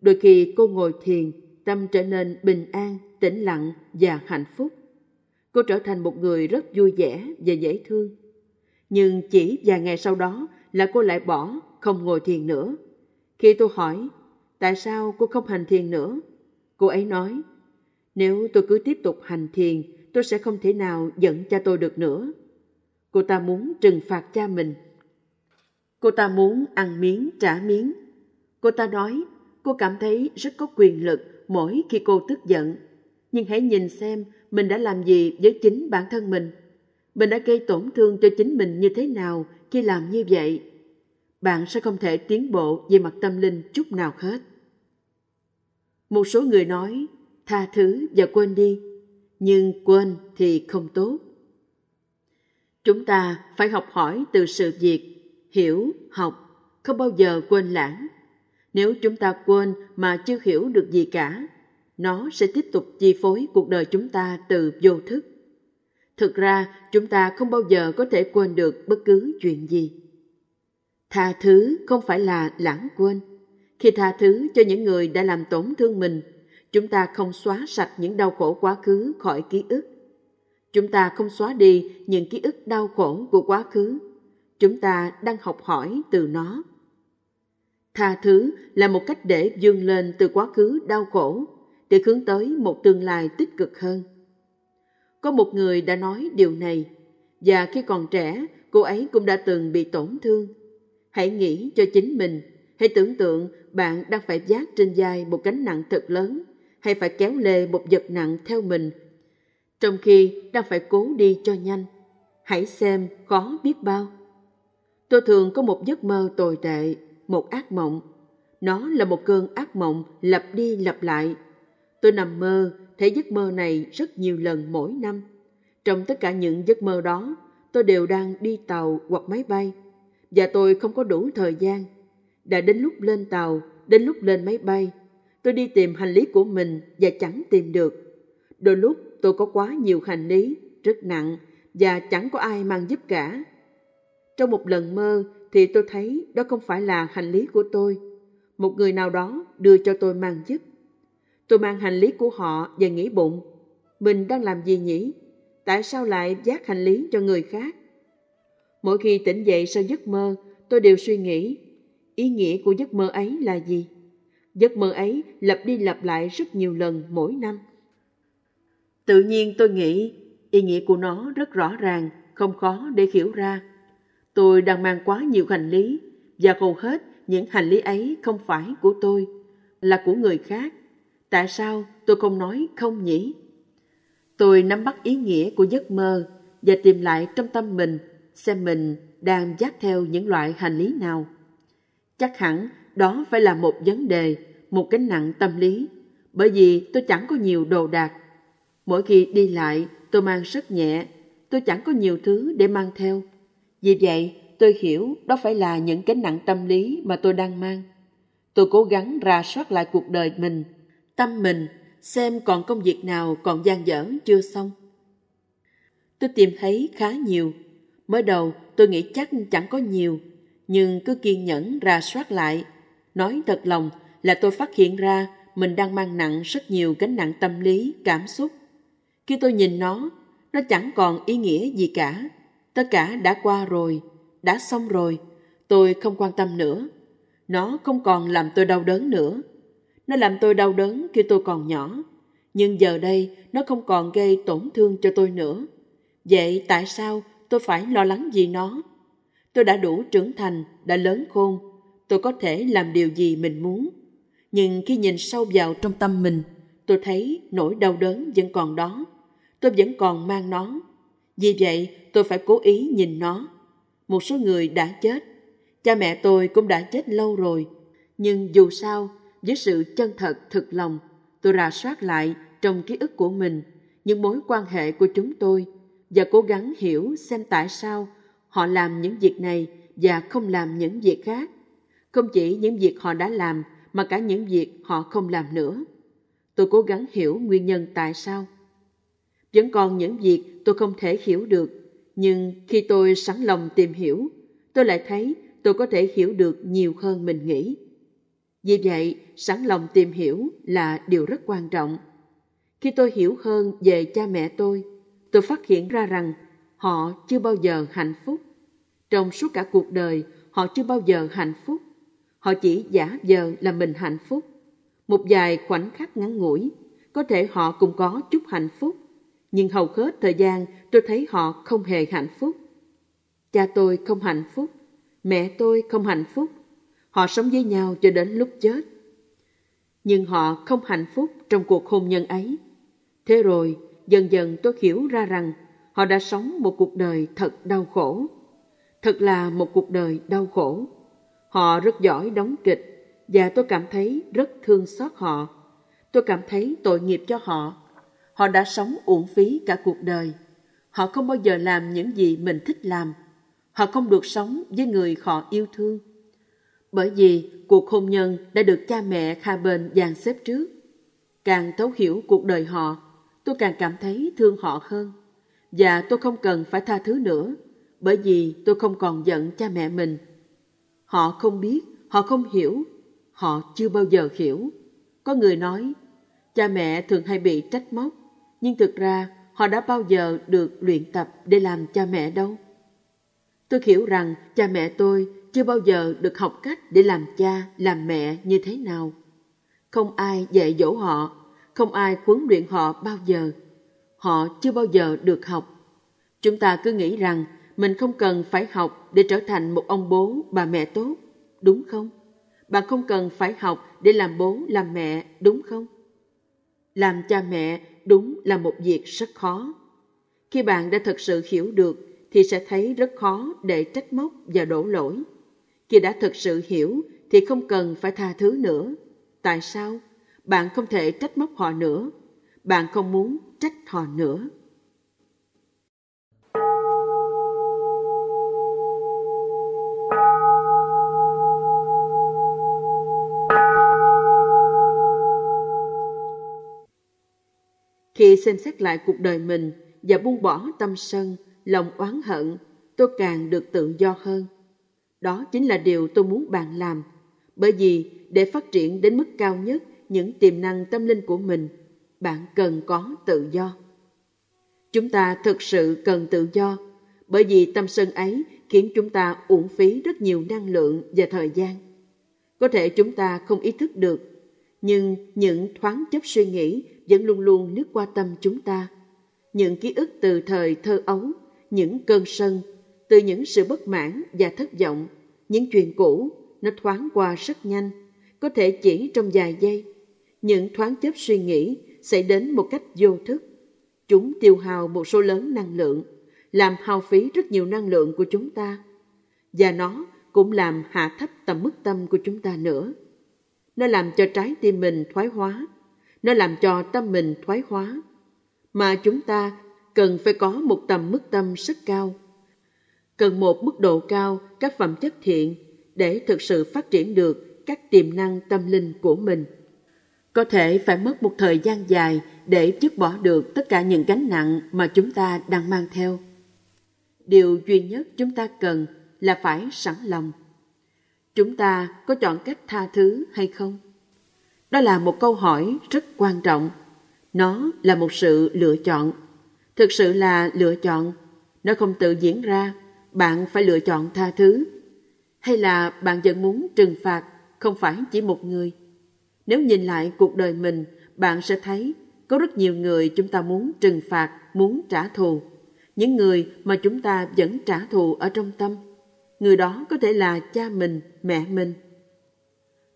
Đôi khi cô ngồi thiền, tâm trở nên bình an, tĩnh lặng và hạnh phúc. Cô trở thành một người rất vui vẻ và dễ thương. Nhưng chỉ vài ngày sau đó là cô lại bỏ, không ngồi thiền nữa. Khi tôi hỏi, tại sao cô không hành thiền nữa? Cô ấy nói, nếu tôi cứ tiếp tục hành thiền, tôi sẽ không thể nào giận cha tôi được nữa. Cô ta muốn trừng phạt cha mình. Cô ta muốn ăn miếng trả miếng. Cô ta nói, cô cảm thấy rất có quyền lực mỗi khi cô tức giận. Nhưng hãy nhìn xem mình đã làm gì với chính bản thân mình. Mình đã gây tổn thương cho chính mình như thế nào khi làm như vậy. Bạn sẽ không thể tiến bộ về mặt tâm linh chút nào hết. Một số người nói, tha thứ và quên đi. Nhưng quên thì không tốt. Chúng ta phải học hỏi từ sự việc, hiểu, học, không bao giờ quên lãng. Nếu chúng ta quên mà chưa hiểu được gì cả, nó sẽ tiếp tục chi phối cuộc đời chúng ta từ vô thức. Thực ra, chúng ta không bao giờ có thể quên được bất cứ chuyện gì. Tha thứ không phải là lãng quên. Khi tha thứ cho những người đã làm tổn thương mình, chúng ta không xóa sạch những đau khổ quá khứ khỏi ký ức. Chúng ta không xóa đi những ký ức đau khổ của quá khứ. Chúng ta đang học hỏi từ nó. Tha thứ là một cách để vươn lên từ quá khứ đau khổ, để hướng tới một tương lai tích cực hơn. Có một người đã nói điều này, và khi còn trẻ, cô ấy cũng đã từng bị tổn thương. Hãy nghĩ cho chính mình, hãy tưởng tượng bạn đang phải vác trên vai một gánh nặng thật lớn, hay phải kéo lê một vật nặng theo mình, trong khi đang phải cố đi cho nhanh. Hãy xem khó biết bao. Tôi thường có một giấc mơ tồi tệ, một ác mộng. Nó là một cơn ác mộng lặp đi lặp lại. Tôi nằm mơ, thấy giấc mơ này rất nhiều lần mỗi năm. Trong tất cả những giấc mơ đó, tôi đều đang đi tàu hoặc máy bay, và tôi không có đủ thời gian. Đã đến lúc lên tàu, đến lúc lên máy bay, tôi đi tìm hành lý của mình và chẳng tìm được. Đôi lúc tôi có quá nhiều hành lý, rất nặng, và chẳng có ai mang giúp cả. Trong một lần mơ thì tôi thấy đó không phải là hành lý của tôi. Một người nào đó đưa cho tôi mang giúp. Tôi mang hành lý của họ và nghĩ bụng, mình đang làm gì nhỉ? Tại sao lại vác hành lý cho người khác? Mỗi khi tỉnh dậy sau giấc mơ, tôi đều suy nghĩ, ý nghĩa của giấc mơ ấy là gì? Giấc mơ ấy lặp đi lặp lại rất nhiều lần mỗi năm. Tự nhiên tôi nghĩ, Ý nghĩa của nó rất rõ ràng, không khó để hiểu ra. Tôi đang mang quá nhiều hành lý, và hầu hết những hành lý ấy không phải của tôi, là của người khác. Tại sao tôi không nói không nhỉ? Tôi nắm bắt ý nghĩa của giấc mơ và tìm lại trong tâm mình xem mình đang dắt theo những loại hành lý nào. Chắc hẳn đó phải là một vấn đề, một gánh nặng tâm lý, bởi vì tôi chẳng có nhiều đồ đạc. Mỗi khi đi lại, tôi mang rất nhẹ, tôi chẳng có nhiều thứ để mang theo. Vì vậy, tôi hiểu đó phải là những gánh nặng tâm lý mà tôi đang mang. Tôi cố gắng rà soát lại cuộc đời mình, tâm mình, xem còn công việc nào còn dang dở chưa xong. Tôi tìm thấy khá nhiều. Mới đầu tôi nghĩ chắc chẳng có nhiều, nhưng cứ kiên nhẫn rà soát lại. Nói thật lòng là tôi phát hiện ra mình đang mang nặng rất nhiều gánh nặng tâm lý, cảm xúc. Khi tôi nhìn nó chẳng còn ý nghĩa gì cả. Tất cả đã qua rồi, đã xong rồi, tôi không quan tâm nữa. Nó không còn làm tôi đau đớn nữa. Nó làm tôi đau đớn khi tôi còn nhỏ, nhưng giờ đây nó không còn gây tổn thương cho tôi nữa. Vậy tại sao tôi phải lo lắng vì nó? Tôi đã đủ trưởng thành, đã lớn khôn. Tôi có thể làm điều gì mình muốn. Nhưng khi nhìn sâu vào trong tâm mình, tôi thấy nỗi đau đớn vẫn còn đó. Tôi vẫn còn mang nó. Vì vậy, tôi phải cố ý nhìn nó. Một số người đã chết. Cha mẹ tôi cũng đã chết lâu rồi. Nhưng dù sao, với sự chân thật, thực lòng, tôi rà soát lại trong ký ức của mình những mối quan hệ của chúng tôi và cố gắng hiểu xem tại sao họ làm những việc này và không làm những việc khác. Không chỉ những việc họ đã làm mà cả những việc họ không làm nữa. Tôi cố gắng hiểu nguyên nhân tại sao. Vẫn còn những việc tôi không thể hiểu được, nhưng khi tôi sẵn lòng tìm hiểu, tôi lại thấy tôi có thể hiểu được nhiều hơn mình nghĩ. Vì vậy, sẵn lòng tìm hiểu là điều rất quan trọng. Khi tôi hiểu hơn về cha mẹ tôi phát hiện ra rằng họ chưa bao giờ hạnh phúc. Trong suốt cả cuộc đời, họ chưa bao giờ hạnh phúc. Họ chỉ giả vờ là mình hạnh phúc. Một vài khoảnh khắc ngắn ngủi, có thể họ cũng có chút hạnh phúc, nhưng hầu hết thời gian tôi thấy họ không hề hạnh phúc. Cha tôi không hạnh phúc, mẹ tôi không hạnh phúc. Họ sống với nhau cho đến lúc chết. Nhưng họ không hạnh phúc trong cuộc hôn nhân ấy. Thế rồi, dần dần tôi hiểu ra rằng họ đã sống một cuộc đời thật đau khổ. Thật là một cuộc đời đau khổ. Họ rất giỏi đóng kịch và tôi cảm thấy rất thương xót họ. Tôi cảm thấy tội nghiệp cho họ. Họ đã sống uổng phí cả cuộc đời. Họ không bao giờ làm những gì mình thích làm. Họ không được sống với người họ yêu thương. Bởi vì cuộc hôn nhân đã được cha mẹ hai bên dàn xếp trước. Càng thấu hiểu cuộc đời họ, tôi càng cảm thấy thương họ hơn. Và tôi không cần phải tha thứ nữa, bởi vì tôi không còn giận cha mẹ mình. Họ không biết, họ không hiểu, họ chưa bao giờ hiểu. Có người nói, cha mẹ thường hay bị trách móc, nhưng thực ra họ đã bao giờ được luyện tập để làm cha mẹ đâu. Tôi hiểu rằng cha mẹ tôi chưa bao giờ được học cách để làm cha, làm mẹ như thế nào. Không ai dạy dỗ họ, không ai huấn luyện họ bao giờ. Họ chưa bao giờ được học. Chúng ta cứ nghĩ rằng mình không cần phải học để trở thành một ông bố, bà mẹ tốt, đúng không? Bạn không cần phải học để làm bố, làm mẹ, đúng không? Làm cha mẹ đúng là một việc rất khó. Khi bạn đã thật sự hiểu được thì sẽ thấy rất khó để trách móc và đổ lỗi. Khi đã thật sự hiểu thì không cần phải tha thứ nữa. Tại sao? Bạn không thể trách móc họ nữa. Bạn không muốn trách họ nữa. Khi xem xét lại cuộc đời mình và buông bỏ tâm sân, lòng oán hận, tôi càng được tự do hơn. Đó chính là điều tôi muốn bạn làm, bởi vì để phát triển đến mức cao nhất những tiềm năng tâm linh của mình, bạn cần có tự do. Chúng ta thực sự cần tự do, bởi vì tâm sân ấy khiến chúng ta uổng phí rất nhiều năng lượng và thời gian. Có thể chúng ta không ý thức được, nhưng những thoáng chốc suy nghĩ vẫn luôn luôn lướt qua tâm chúng ta. những ký ức từ thời thơ ấu, những cơn sân, từ những sự bất mãn và thất vọng, những chuyện cũ, nó thoáng qua rất nhanh, có thể chỉ trong vài giây. Những thoáng chớp suy nghĩ xảy đến một cách vô thức. Chúng tiêu hao một số lớn năng lượng, làm hao phí rất nhiều năng lượng của chúng ta. Và nó cũng làm hạ thấp tầm mức tâm của chúng ta nữa. Nó làm cho trái tim mình thoái hóa, nó làm cho tâm mình thoái hóa. Mà chúng ta cần phải có một tầm mức tâm rất cao, cần một mức độ cao các phẩm chất thiện để thực sự phát triển được các tiềm năng tâm linh của mình. Có thể phải mất một thời gian dài để dứt bỏ được tất cả những gánh nặng mà chúng ta đang mang theo. Điều duy nhất chúng ta cần là phải sẵn lòng. Chúng ta có chọn cách tha thứ hay không? Đó là một câu hỏi rất quan trọng. Nó là một sự lựa chọn. Thực sự là lựa chọn. Nó không tự diễn ra. Bạn phải lựa chọn tha thứ. Hay là bạn vẫn muốn trừng phạt không phải chỉ một người? Nếu nhìn lại cuộc đời mình, bạn sẽ thấy có rất nhiều người chúng ta muốn trừng phạt, muốn trả thù. Những người mà chúng ta vẫn trả thù ở trong tâm. Người đó có thể là cha mình, mẹ mình.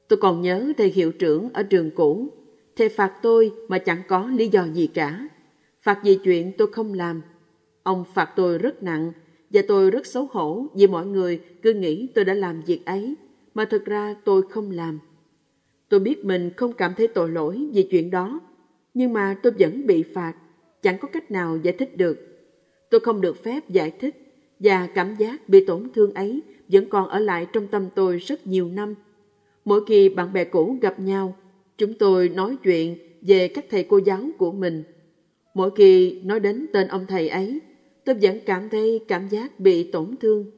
Tôi còn nhớ thầy hiệu trưởng ở trường cũ. Thầy phạt tôi mà chẳng có lý do gì cả. Phạt vì chuyện tôi không làm. Ông phạt tôi rất nặng và tôi rất xấu hổ vì mọi người cứ nghĩ tôi đã làm việc ấy mà thực ra tôi không làm. Tôi biết mình không cảm thấy tội lỗi vì chuyện đó, nhưng mà tôi vẫn bị phạt, chẳng có cách nào giải thích được. Tôi không được phép giải thích và cảm giác bị tổn thương ấy vẫn còn ở lại trong tâm tôi rất nhiều năm. Mỗi khi bạn bè cũ gặp nhau, chúng tôi nói chuyện về các thầy cô giáo của mình. Mỗi khi nói đến tên ông thầy ấy, tôi vẫn cảm thấy cảm giác bị tổn thương.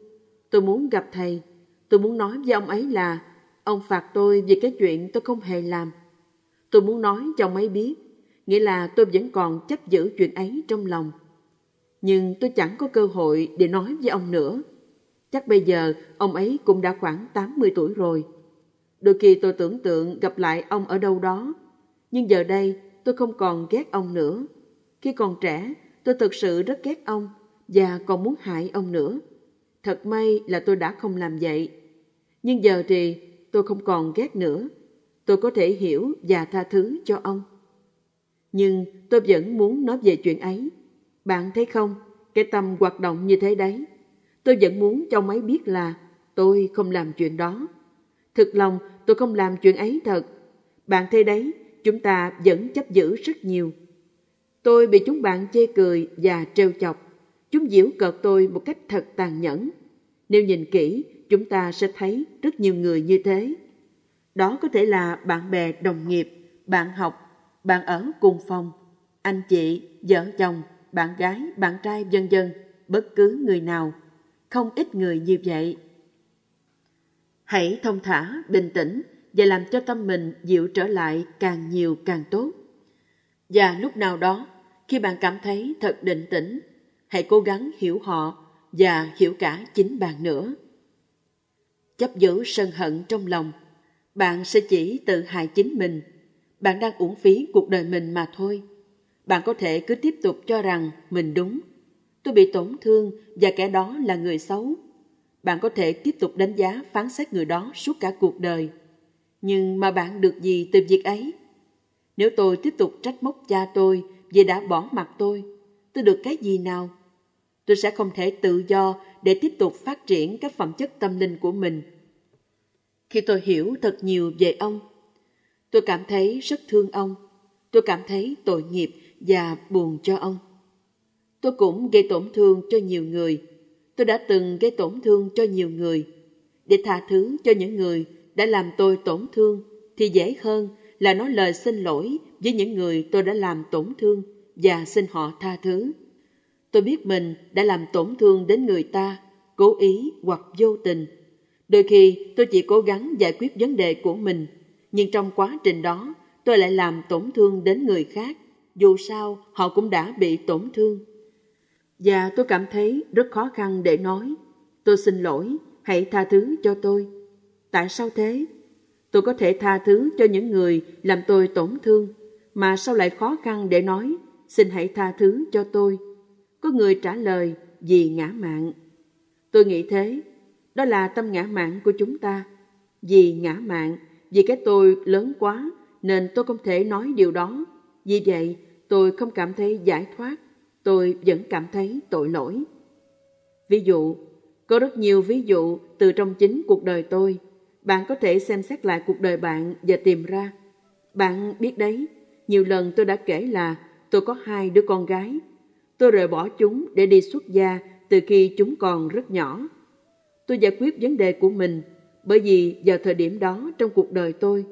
Tôi muốn gặp thầy, tôi muốn nói với ông ấy là ông phạt tôi vì cái chuyện tôi không hề làm. Tôi muốn nói cho ông ấy biết, nghĩa là tôi vẫn còn chấp giữ chuyện ấy trong lòng. Nhưng tôi chẳng có cơ hội để nói với ông nữa. Chắc bây giờ ông ấy cũng đã khoảng 80 tuổi rồi. Đôi khi tôi tưởng tượng gặp lại ông ở đâu đó, nhưng giờ đây tôi không còn ghét ông nữa. Khi còn trẻ, tôi thực sự rất ghét ông và còn muốn hại ông nữa. Thật may là tôi đã không làm vậy. Nhưng giờ thì tôi không còn ghét nữa. Tôi có thể hiểu và tha thứ cho ông. Nhưng tôi vẫn muốn nói về chuyện ấy. Bạn thấy không, cái tâm hoạt động như thế đấy. Tôi vẫn muốn cho ông ấy biết là tôi không làm chuyện đó. Thực lòng, tôi không làm chuyện ấy thật. Bạn thấy đấy, chúng ta vẫn chấp giữ rất nhiều. Tôi bị chúng bạn chê cười và trêu chọc. Chúng giễu cợt tôi một cách thật tàn nhẫn. Nếu nhìn kỹ, chúng ta sẽ thấy rất nhiều người như thế. Đó có thể là bạn bè đồng nghiệp, bạn học, bạn ở cùng phòng, anh chị, vợ chồng, bạn gái, bạn trai, vân vân, bất cứ người nào. Không ít người như vậy. Hãy thông thả, bình tĩnh và làm cho tâm mình dịu trở lại càng nhiều càng tốt. Và lúc nào đó, khi bạn cảm thấy thật định tĩnh, hãy cố gắng hiểu họ và hiểu cả chính bạn nữa. Chấp giữ sân hận trong lòng, bạn sẽ chỉ tự hại chính mình. Bạn đang uổng phí cuộc đời mình mà thôi. Bạn có thể cứ tiếp tục cho rằng mình đúng. Tôi bị tổn thương và kẻ đó là người xấu. Bạn có thể tiếp tục đánh giá phán xét người đó suốt cả cuộc đời. Nhưng mà bạn được gì từ việc ấy? Nếu tôi tiếp tục trách móc cha tôi vì đã bỏ mặc tôi được cái gì nào? Tôi sẽ không thể tự do để tiếp tục phát triển các phẩm chất tâm linh của mình. Khi tôi hiểu thật nhiều về ông, tôi cảm thấy rất thương ông. Tôi cảm thấy tội nghiệp và buồn cho ông. Tôi cũng gây tổn thương cho nhiều người. Tôi đã từng gây tổn thương cho nhiều người. Để tha thứ cho những người đã làm tôi tổn thương thì dễ hơn là nói lời xin lỗi với những người tôi đã làm tổn thương và xin họ tha thứ. Tôi biết mình đã làm tổn thương đến người ta, cố ý hoặc vô tình. Đôi khi tôi chỉ cố gắng giải quyết vấn đề của mình, nhưng trong quá trình đó tôi lại làm tổn thương đến người khác, dù sao họ cũng đã bị tổn thương. Và tôi cảm thấy rất khó khăn để nói, tôi xin lỗi, hãy tha thứ cho tôi. Tại sao thế? Tôi có thể tha thứ cho những người làm tôi tổn thương, mà sao lại khó khăn để nói, xin hãy tha thứ cho tôi. Có người trả lời, vì ngã mạn. Tôi nghĩ thế, đó là tâm ngã mạn của chúng ta. Vì ngã mạn, vì cái tôi lớn quá nên tôi không thể nói điều đó. Vì vậy, tôi không cảm thấy giải thoát, tôi vẫn cảm thấy tội lỗi. Ví dụ, có rất nhiều ví dụ từ trong chính cuộc đời tôi. Bạn có thể xem xét lại cuộc đời bạn và tìm ra. Bạn biết đấy, nhiều lần tôi đã kể là tôi có 2 đứa con gái. Tôi rời bỏ chúng để đi xuất gia từ khi chúng còn rất nhỏ. Tôi giải quyết vấn đề của mình bởi vì vào thời điểm đó trong cuộc đời tôi,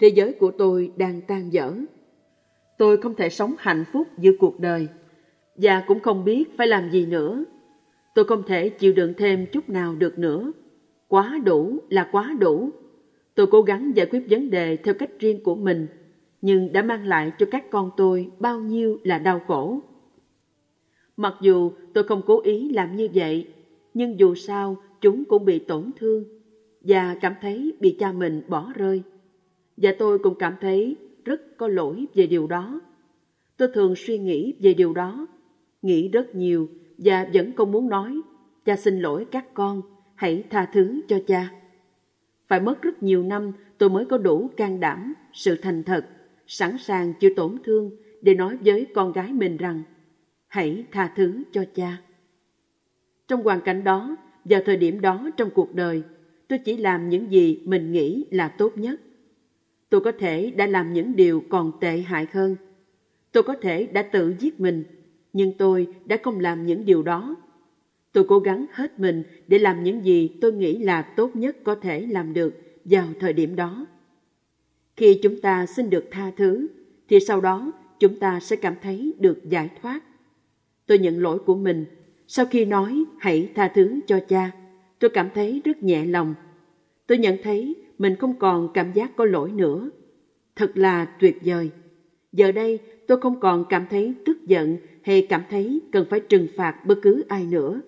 thế giới của tôi đang tan vỡ. Tôi không thể sống hạnh phúc giữa cuộc đời và cũng không biết phải làm gì nữa. Tôi không thể chịu đựng thêm chút nào được nữa. Quá đủ là quá đủ. Tôi cố gắng giải quyết vấn đề theo cách riêng của mình, nhưng đã mang lại cho các con tôi bao nhiêu là đau khổ. Mặc dù tôi không cố ý làm như vậy, nhưng dù sao chúng cũng bị tổn thương và cảm thấy bị cha mình bỏ rơi. Và tôi cũng cảm thấy rất có lỗi về điều đó. Tôi thường suy nghĩ về điều đó, nghĩ rất nhiều và vẫn không muốn nói, cha xin lỗi các con, hãy tha thứ cho cha. Phải mất rất nhiều năm tôi mới có đủ can đảm, sự thành thật, sẵn sàng chịu tổn thương để nói với con gái mình rằng hãy tha thứ cho cha. Trong hoàn cảnh đó, vào thời điểm đó trong cuộc đời, tôi chỉ làm những gì mình nghĩ là tốt nhất. Tôi có thể đã làm những điều còn tệ hại hơn. Tôi có thể đã tự giết mình, nhưng tôi đã không làm những điều đó. Tôi cố gắng hết mình để làm những gì tôi nghĩ là tốt nhất có thể làm được vào thời điểm đó. Khi chúng ta xin được tha thứ, thì sau đó chúng ta sẽ cảm thấy được giải thoát. Tôi nhận lỗi của mình. Sau khi nói hãy tha thứ cho cha, tôi cảm thấy rất nhẹ lòng. Tôi nhận thấy mình không còn cảm giác có lỗi nữa. Thật là tuyệt vời. Giờ đây tôi không còn cảm thấy tức giận hay cảm thấy cần phải trừng phạt bất cứ ai nữa.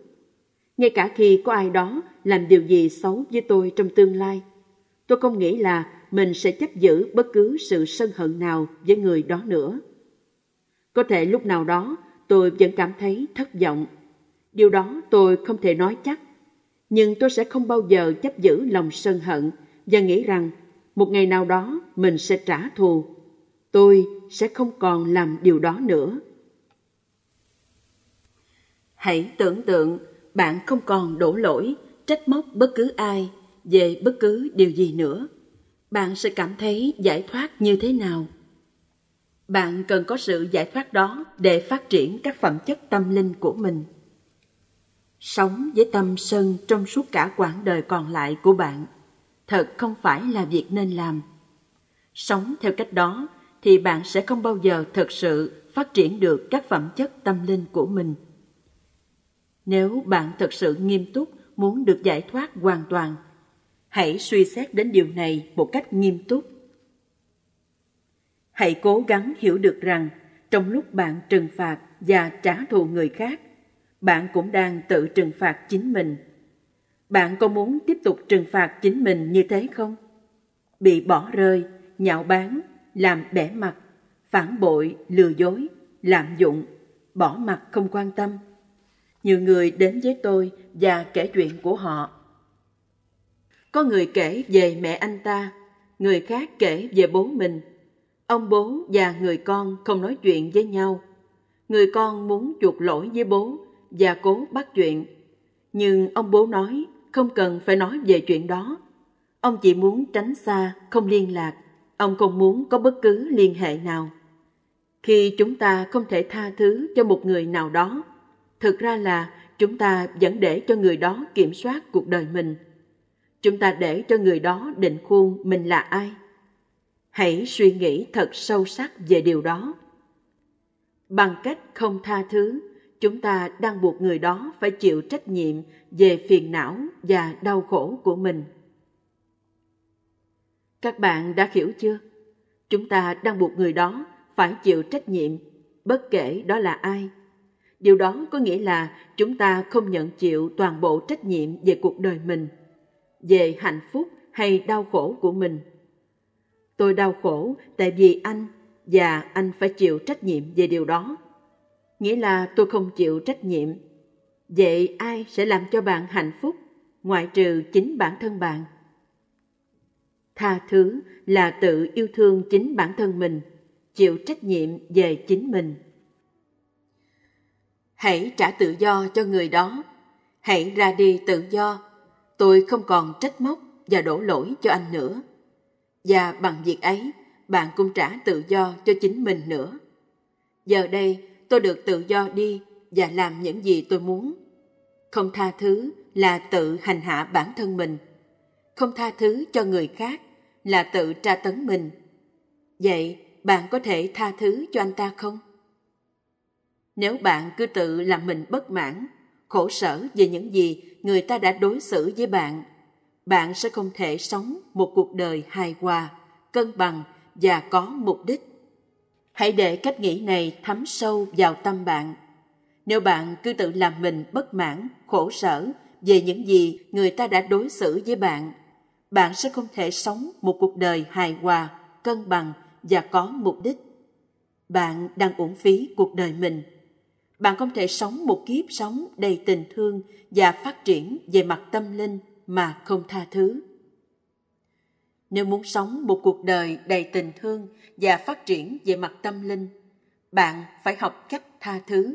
Ngay cả khi có ai đó làm điều gì xấu với tôi trong tương lai, tôi không nghĩ là mình sẽ chấp giữ bất cứ sự sân hận nào với người đó nữa. Có thể lúc nào đó tôi vẫn cảm thấy thất vọng. Điều đó tôi không thể nói chắc. Nhưng tôi sẽ không bao giờ chấp giữ lòng sân hận và nghĩ rằng một ngày nào đó mình sẽ trả thù. Tôi sẽ không còn làm điều đó nữa. Hãy tưởng tượng bạn không còn đổ lỗi, trách móc bất cứ ai về bất cứ điều gì nữa. Bạn sẽ cảm thấy giải thoát như thế nào? Bạn cần có sự giải thoát đó để phát triển các phẩm chất tâm linh của mình. Sống với tâm sân trong suốt cả quãng đời còn lại của bạn thật không phải là việc nên làm. Sống theo cách đó thì bạn sẽ không bao giờ thực sự phát triển được các phẩm chất tâm linh của mình. Nếu bạn thực sự nghiêm túc muốn được giải thoát hoàn toàn, hãy suy xét đến điều này một cách nghiêm túc. Hãy cố gắng hiểu được rằng trong lúc bạn trừng phạt và trả thù người khác, bạn cũng đang tự trừng phạt chính mình. Bạn có muốn tiếp tục trừng phạt chính mình như thế không? Bị bỏ rơi, nhạo báng, làm bẽ mặt, phản bội, lừa dối, lạm dụng, bỏ mặc không quan tâm. Nhiều người đến với tôi và kể chuyện của họ. Có người kể về mẹ anh ta, người khác kể về bố mình. Ông bố và người con không nói chuyện với nhau. Người con muốn chuộc lỗi với bố và cố bắt chuyện. Nhưng ông bố nói không cần phải nói về chuyện đó. Ông chỉ muốn tránh xa, không liên lạc. Ông không muốn có bất cứ liên hệ nào. Khi chúng ta không thể tha thứ cho một người nào đó, thực ra là chúng ta vẫn để cho người đó kiểm soát cuộc đời mình. Chúng ta để cho người đó định khuôn mình là ai. Hãy suy nghĩ thật sâu sắc về điều đó. Bằng cách không tha thứ, chúng ta đang buộc người đó phải chịu trách nhiệm về phiền não và đau khổ của mình. Các bạn đã hiểu chưa? Chúng ta đang buộc người đó phải chịu trách nhiệm, bất kể đó là ai. Điều đó có nghĩa là chúng ta không nhận chịu toàn bộ trách nhiệm về cuộc đời mình, về hạnh phúc hay đau khổ của mình. Tôi đau khổ tại vì anh, và anh phải chịu trách nhiệm về điều đó. nghĩa là tôi không chịu trách nhiệm. Vậy ai sẽ làm cho bạn hạnh phúc ngoại trừ chính bản thân bạn? Tha thứ là tự yêu thương chính bản thân mình, chịu trách nhiệm về chính mình. Hãy trả tự do cho người đó. Hãy ra đi tự do. Tôi không còn trách móc và đổ lỗi cho anh nữa. Và bằng việc ấy, bạn cũng trả tự do cho chính mình nữa. Giờ đây, tôi được tự do đi và làm những gì tôi muốn. Không tha thứ là tự hành hạ bản thân mình. Không tha thứ cho người khác là tự tra tấn mình. Vậy, bạn có thể tha thứ cho anh ta không? Nếu bạn cứ tự làm mình bất mãn, khổ sở về những gì người ta đã đối xử với bạn, bạn sẽ không thể sống một cuộc đời hài hòa, cân bằng và có mục đích. Hãy để cách nghĩ này thấm sâu vào tâm bạn. Nếu bạn cứ tự làm mình bất mãn, khổ sở về những gì người ta đã đối xử với bạn, bạn sẽ không thể sống một cuộc đời hài hòa, cân bằng và có mục đích. Bạn đang uổng phí cuộc đời mình. Bạn không thể sống một kiếp sống đầy tình thương và phát triển về mặt tâm linh mà không tha thứ. Nếu muốn sống một cuộc đời đầy tình thương và phát triển về mặt tâm linh, bạn phải học cách tha thứ.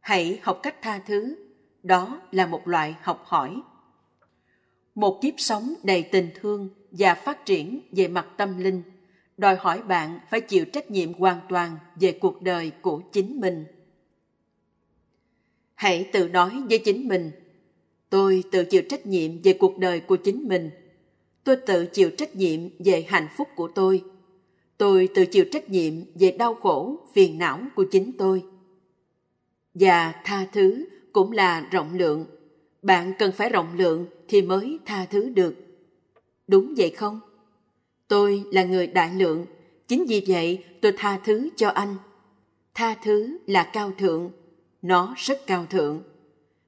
Hãy học cách tha thứ, đó là một loại học hỏi. Một kiếp sống đầy tình thương và phát triển về mặt tâm linh đòi hỏi bạn phải chịu trách nhiệm hoàn toàn về cuộc đời của chính mình. Hãy tự nói với chính mình: tôi tự chịu trách nhiệm về cuộc đời của chính mình. Tôi tự chịu trách nhiệm về hạnh phúc của tôi. Tôi tự chịu trách nhiệm về đau khổ, phiền não của chính tôi. Và tha thứ cũng là rộng lượng. Bạn cần phải rộng lượng thì mới tha thứ được. Đúng vậy không? Tôi là người đại lượng. Chính vì vậy tôi tha thứ cho anh. Tha thứ là cao thượng. Nó rất cao thượng.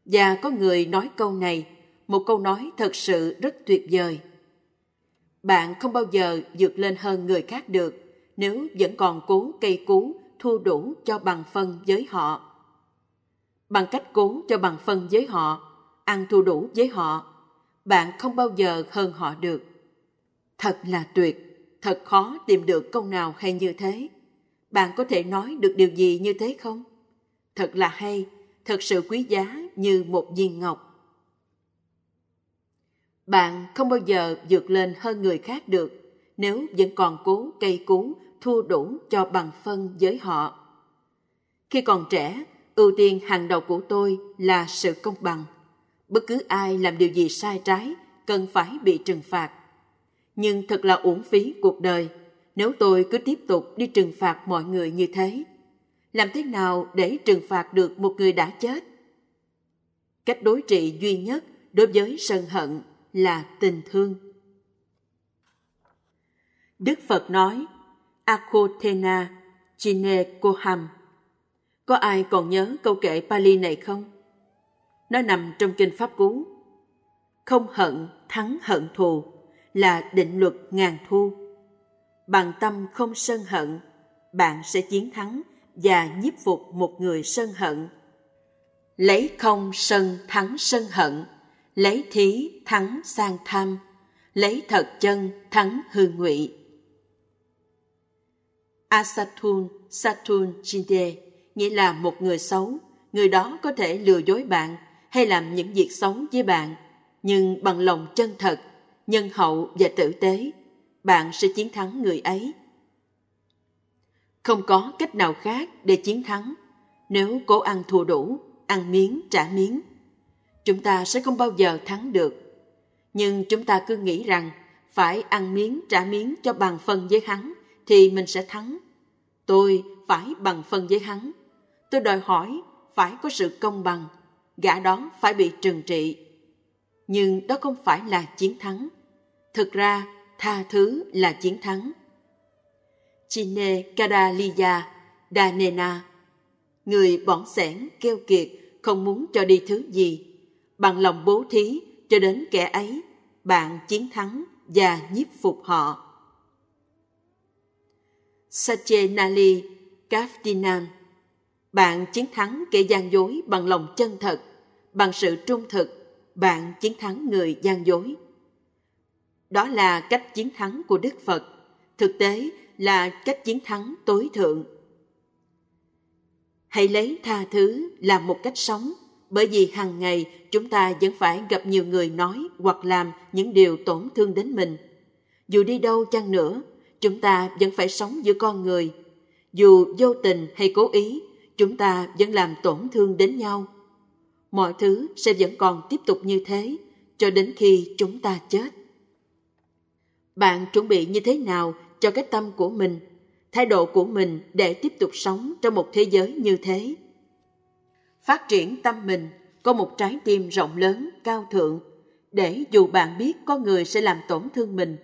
Và có người nói câu này, một câu nói thật sự rất tuyệt vời: bạn không bao giờ vượt lên hơn người khác được nếu vẫn còn cố cây cú thua đủ cho bằng phân với họ. Bằng cách cố cho bằng phân với họ, ăn thua đủ với họ, bạn không bao giờ hơn họ được. Thật là tuyệt, thật khó tìm được câu nào hay như thế. Bạn có thể nói được điều gì như thế không? Thật là hay, thật sự quý giá như một viên ngọc. Bạn không bao giờ vượt lên hơn người khác được nếu vẫn còn cố cây cú thua đủ cho bằng phân với họ. Khi còn trẻ, ưu tiên hàng đầu của tôi là sự công bằng. Bất cứ ai làm điều gì sai trái cần phải bị trừng phạt. Nhưng thật là uổng phí cuộc đời nếu tôi cứ tiếp tục đi trừng phạt mọi người như thế. Làm thế nào để trừng phạt được một người đã chết? Cách đối trị duy nhất đối với sân hận là tình thương. Đức Phật nói: Akhothena chine koham. Có ai còn nhớ câu kệ Pali này không? Nó nằm trong kinh Pháp Cú. Không hận thắng hận thù là định luật ngàn thu. Bằng tâm không sân hận, bạn sẽ chiến thắng và nhiếp phục một người sân hận. Lấy không sân thắng sân hận, lấy thí thắng sang tham, lấy thật chân thắng hư ngụy. Asatun Satun Chinde nghĩa là một người xấu. Người đó có thể lừa dối bạn hay làm những việc xấu với bạn, nhưng bằng lòng chân thật, nhân hậu và tử tế, bạn sẽ chiến thắng người ấy. Không có cách nào khác để chiến thắng nếu cố ăn thua đủ, ăn miếng trả miếng. Chúng ta sẽ không bao giờ thắng được. Nhưng chúng ta cứ nghĩ rằng phải ăn miếng trả miếng cho bằng phân với hắn thì mình sẽ thắng. Tôi phải bằng phân với hắn. Tôi đòi hỏi phải có sự công bằng. Gã đó phải bị trừng trị. Nhưng đó không phải là chiến thắng. Thực ra, tha thứ là chiến thắng. Chine Kadaliya Danena. Người bỏng sẻn keo kiệt, không muốn cho đi thứ gì. Bằng lòng bố thí cho đến kẻ ấy, bạn chiến thắng và nhiếp phục họ. Sache Nali Kaftinam. Bạn chiến thắng kẻ gian dối bằng lòng chân thật, bằng sự trung thực, bạn chiến thắng người gian dối. Đó là cách chiến thắng của Đức Phật, thực tế là cách chiến thắng tối thượng. Hãy lấy tha thứ làm một cách sống, bởi vì hàng ngày chúng ta vẫn phải gặp nhiều người nói hoặc làm những điều tổn thương đến mình. Dù đi đâu chăng nữa, chúng ta vẫn phải sống giữa con người. Dù vô tình hay cố ý, chúng ta vẫn làm tổn thương đến nhau. Mọi thứ sẽ vẫn còn tiếp tục như thế, cho đến khi chúng ta chết. Bạn chuẩn bị như thế nào cho cái tâm của mình, thái độ của mình để tiếp tục sống trong một thế giới như thế? Phát triển tâm mình có một trái tim rộng lớn, cao thượng, để dù bạn biết có người sẽ làm tổn thương mình,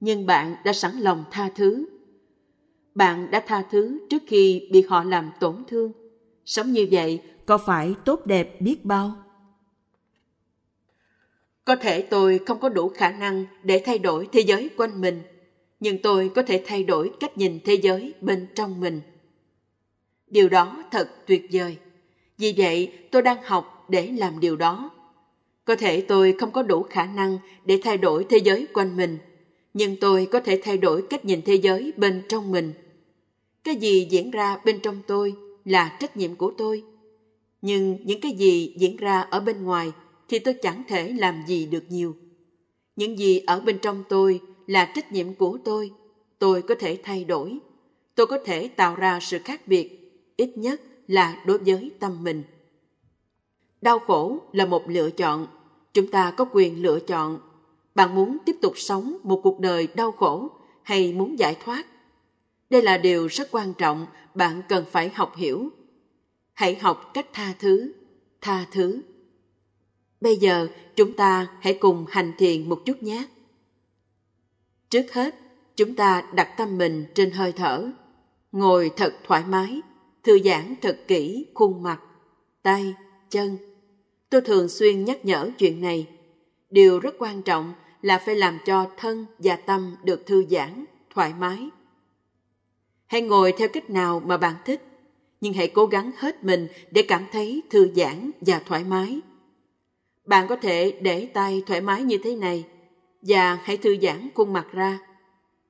nhưng bạn đã sẵn lòng tha thứ. Bạn đã tha thứ trước khi bị họ làm tổn thương. Sống như vậy có phải tốt đẹp biết bao? Có thể tôi không có đủ khả năng để thay đổi thế giới quanh mình, nhưng tôi có thể thay đổi cách nhìn thế giới bên trong mình. Điều đó thật tuyệt vời. Vì vậy, tôi đang học để làm điều đó. Có thể tôi không có đủ khả năng để thay đổi thế giới quanh mình, nhưng tôi có thể thay đổi cách nhìn thế giới bên trong mình. Cái gì diễn ra bên trong tôi là trách nhiệm của tôi. Nhưng những cái gì diễn ra ở bên ngoài thì tôi chẳng thể làm gì được nhiều. Những gì ở bên trong tôi là trách nhiệm của tôi có thể thay đổi. Tôi có thể tạo ra sự khác biệt, ít nhất là đối với tâm mình. Đau khổ là một lựa chọn. Chúng ta có quyền lựa chọn. Bạn muốn tiếp tục sống một cuộc đời đau khổ hay muốn giải thoát? Đây là điều rất quan trọng, bạn cần phải học hiểu. Hãy học cách tha thứ, tha thứ. Bây giờ chúng ta hãy cùng hành thiền một chút nhé. Trước hết, chúng ta đặt tâm mình trên hơi thở. Ngồi thật thoải mái, thư giãn thật kỹ khuôn mặt, tay, chân. Tôi thường xuyên nhắc nhở chuyện này. Điều rất quan trọng là phải làm cho thân và tâm được thư giãn, thoải mái. Hãy ngồi theo cách nào mà bạn thích, nhưng hãy cố gắng hết mình để cảm thấy thư giãn và thoải mái. Bạn có thể để tay thoải mái như thế này và hãy thư giãn khuôn mặt ra,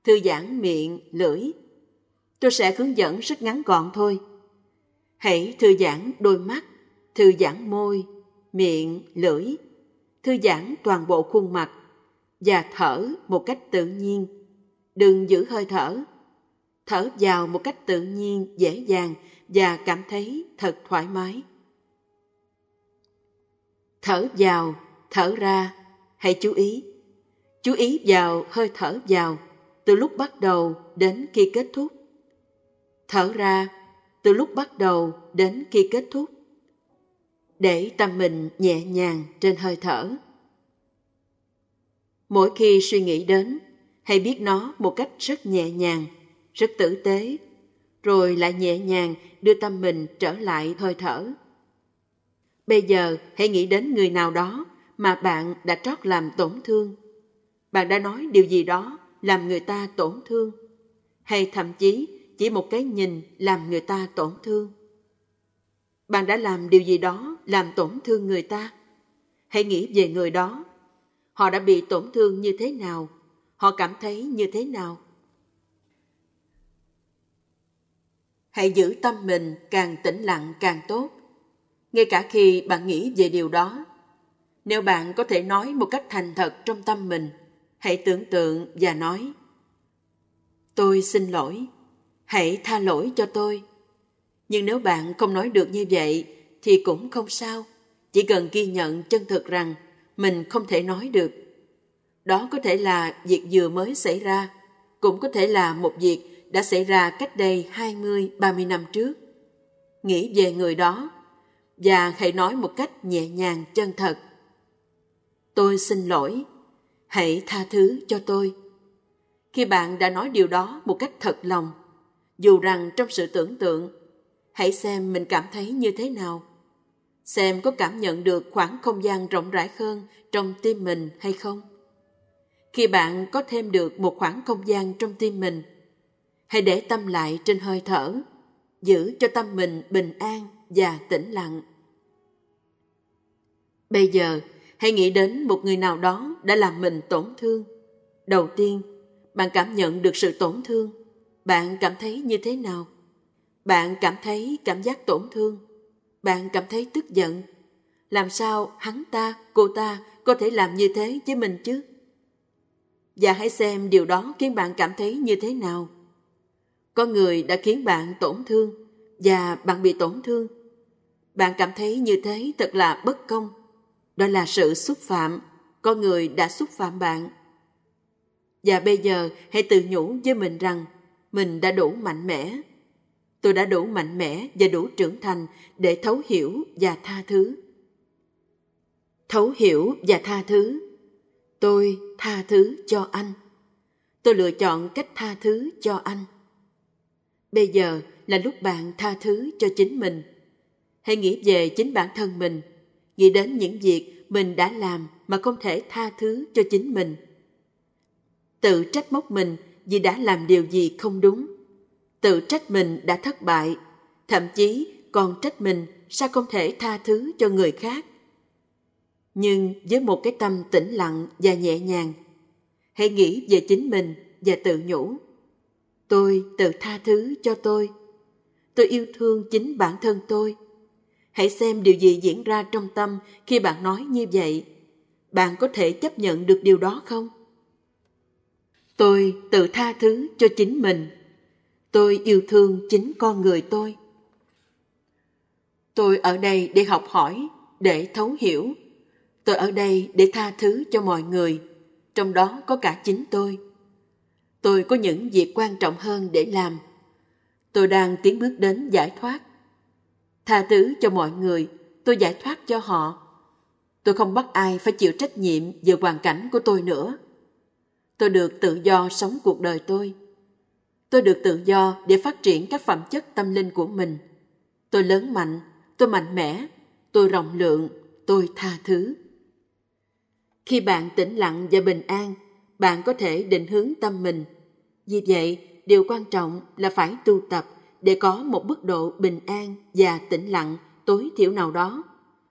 thư giãn miệng, lưỡi. Tôi sẽ hướng dẫn rất ngắn gọn thôi. Hãy thư giãn đôi mắt, thư giãn môi, miệng, lưỡi. Thư giãn toàn bộ khuôn mặt và thở một cách tự nhiên. Đừng giữ hơi thở. Thở vào một cách tự nhiên, dễ dàng và cảm thấy thật thoải mái. Thở vào, thở ra, hãy chú ý. Chú ý vào hơi thở vào, từ lúc bắt đầu đến khi kết thúc. Thở ra, từ lúc bắt đầu đến khi kết thúc. Để tâm mình nhẹ nhàng trên hơi thở. Mỗi khi suy nghĩ đến, hãy biết nó một cách rất nhẹ nhàng, rất tử tế, rồi lại nhẹ nhàng đưa tâm mình trở lại hơi thở. Bây giờ hãy nghĩ đến người nào đó mà bạn đã trót làm tổn thương. Bạn đã nói điều gì đó làm người ta tổn thương, hay thậm chí chỉ một cái nhìn làm người ta tổn thương. Bạn đã làm điều gì đó làm tổn thương người ta. Hãy nghĩ về người đó. Họ đã bị tổn thương như thế nào? Họ cảm thấy như thế nào? Hãy giữ tâm mình càng tĩnh lặng càng tốt, ngay cả khi bạn nghĩ về điều đó. Nếu bạn có thể nói một cách thành thật trong tâm mình, hãy tưởng tượng và nói: tôi xin lỗi, hãy tha lỗi cho tôi. Nhưng nếu bạn không nói được như vậy thì cũng không sao, chỉ cần ghi nhận chân thực rằng mình không thể nói được. Đó có thể là việc vừa mới xảy ra, cũng có thể là một việc đã xảy ra cách đây 20-30 năm trước. Nghĩ về người đó và hãy nói một cách nhẹ nhàng chân thật: tôi xin lỗi, hãy tha thứ cho tôi. Khi bạn đã nói điều đó một cách thật lòng, dù rằng trong sự tưởng tượng, hãy xem mình cảm thấy như thế nào. Xem có cảm nhận được khoảng không gian rộng rãi hơn trong tim mình hay không. Khi bạn có thêm được một khoảng không gian trong tim mình, hãy để tâm lại trên hơi thở, giữ cho tâm mình bình an và tĩnh lặng. Bây giờ, hãy nghĩ đến một người nào đó đã làm mình tổn thương. Đầu tiên, bạn cảm nhận được sự tổn thương. Bạn cảm thấy như thế nào? Bạn cảm thấy cảm giác tổn thương. Bạn cảm thấy tức giận. Làm sao hắn ta, cô ta có thể làm như thế với mình chứ? Và hãy xem điều đó khiến bạn cảm thấy như thế nào. Có người đã khiến bạn tổn thương và bạn bị tổn thương. Bạn cảm thấy như thế thật là bất công. Đó là sự xúc phạm. Có người đã xúc phạm bạn. Và bây giờ hãy tự nhủ với mình rằng mình đã đủ mạnh mẽ. Tôi đã đủ mạnh mẽ và đủ trưởng thành để thấu hiểu và tha thứ. Thấu hiểu và tha thứ. Tôi tha thứ cho anh. Tôi lựa chọn cách tha thứ cho anh. Bây giờ là lúc bạn tha thứ cho chính mình. Hãy nghĩ về chính bản thân mình. Nghĩ đến những việc mình đã làm mà không thể tha thứ cho chính mình. Tự trách móc mình vì đã làm điều gì không đúng. Tự trách mình đã thất bại. Thậm chí còn trách mình sao không thể tha thứ cho người khác. Nhưng với một cái tâm tĩnh lặng và nhẹ nhàng, hãy nghĩ về chính mình và tự nhủ. Tôi tự tha thứ cho tôi. Tôi yêu thương chính bản thân tôi. Hãy xem điều gì diễn ra trong tâm khi bạn nói như vậy. Bạn có thể chấp nhận được điều đó không? Tôi tự tha thứ cho chính mình. Tôi yêu thương chính con người tôi. Tôi ở đây để học hỏi, để thấu hiểu. Tôi ở đây để tha thứ cho mọi người, trong đó có cả chính tôi. Tôi có những việc quan trọng hơn để làm. Tôi đang tiến bước đến giải thoát. Tha thứ cho mọi người, tôi giải thoát cho họ. Tôi không bắt ai phải chịu trách nhiệm về hoàn cảnh của tôi nữa. Tôi được tự do sống cuộc đời tôi. Tôi được tự do để phát triển các phẩm chất tâm linh của mình. Tôi lớn mạnh, tôi mạnh mẽ, tôi rộng lượng, tôi tha thứ. Khi bạn tĩnh lặng và bình an, bạn có thể định hướng tâm mình. Vì vậy, điều quan trọng là phải tu tập để có một mức độ bình an và tĩnh lặng tối thiểu nào đó,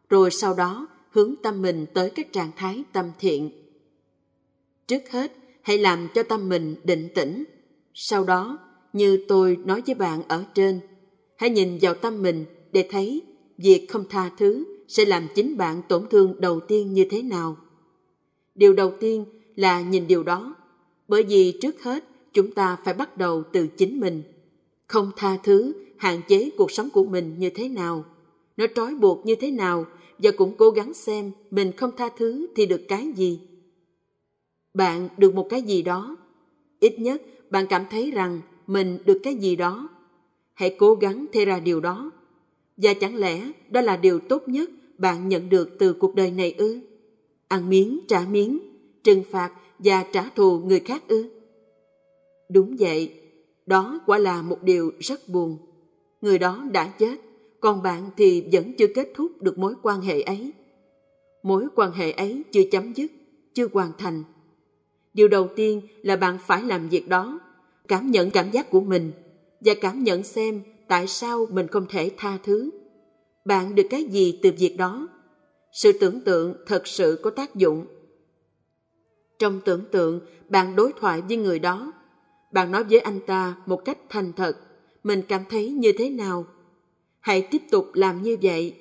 rồi sau đó hướng tâm mình tới các trạng thái tâm thiện. Trước hết, hãy làm cho tâm mình định tĩnh. Sau đó, như tôi nói với bạn ở trên, hãy nhìn vào tâm mình để thấy việc không tha thứ sẽ làm chính bạn tổn thương đầu tiên như thế nào. Điều đầu tiên là nhìn điều đó, bởi vì trước hết chúng ta phải bắt đầu từ chính mình. Không tha thứ hạn chế cuộc sống của mình như thế nào, nó trói buộc như thế nào, và cũng cố gắng xem mình không tha thứ thì được cái gì. Bạn được một cái gì đó, ít nhất bạn cảm thấy rằng mình được cái gì đó. Hãy cố gắng thấy ra điều đó. Và chẳng lẽ đó là điều tốt nhất bạn nhận được từ cuộc đời này ư? Ăn miếng trả miếng, trừng phạt và trả thù người khác ư? Đúng vậy, đó quả là một điều rất buồn. Người đó đã chết, còn bạn thì vẫn chưa kết thúc được mối quan hệ ấy. Mối quan hệ ấy chưa chấm dứt, chưa hoàn thành. Điều đầu tiên là bạn phải làm việc đó, cảm nhận cảm giác của mình và cảm nhận xem tại sao mình không thể tha thứ. Bạn được cái gì từ việc đó? Sự tưởng tượng thật sự có tác dụng. Trong tưởng tượng, bạn đối thoại với người đó. Bạn nói với anh ta một cách thành thật, mình cảm thấy như thế nào. Hãy tiếp tục làm như vậy.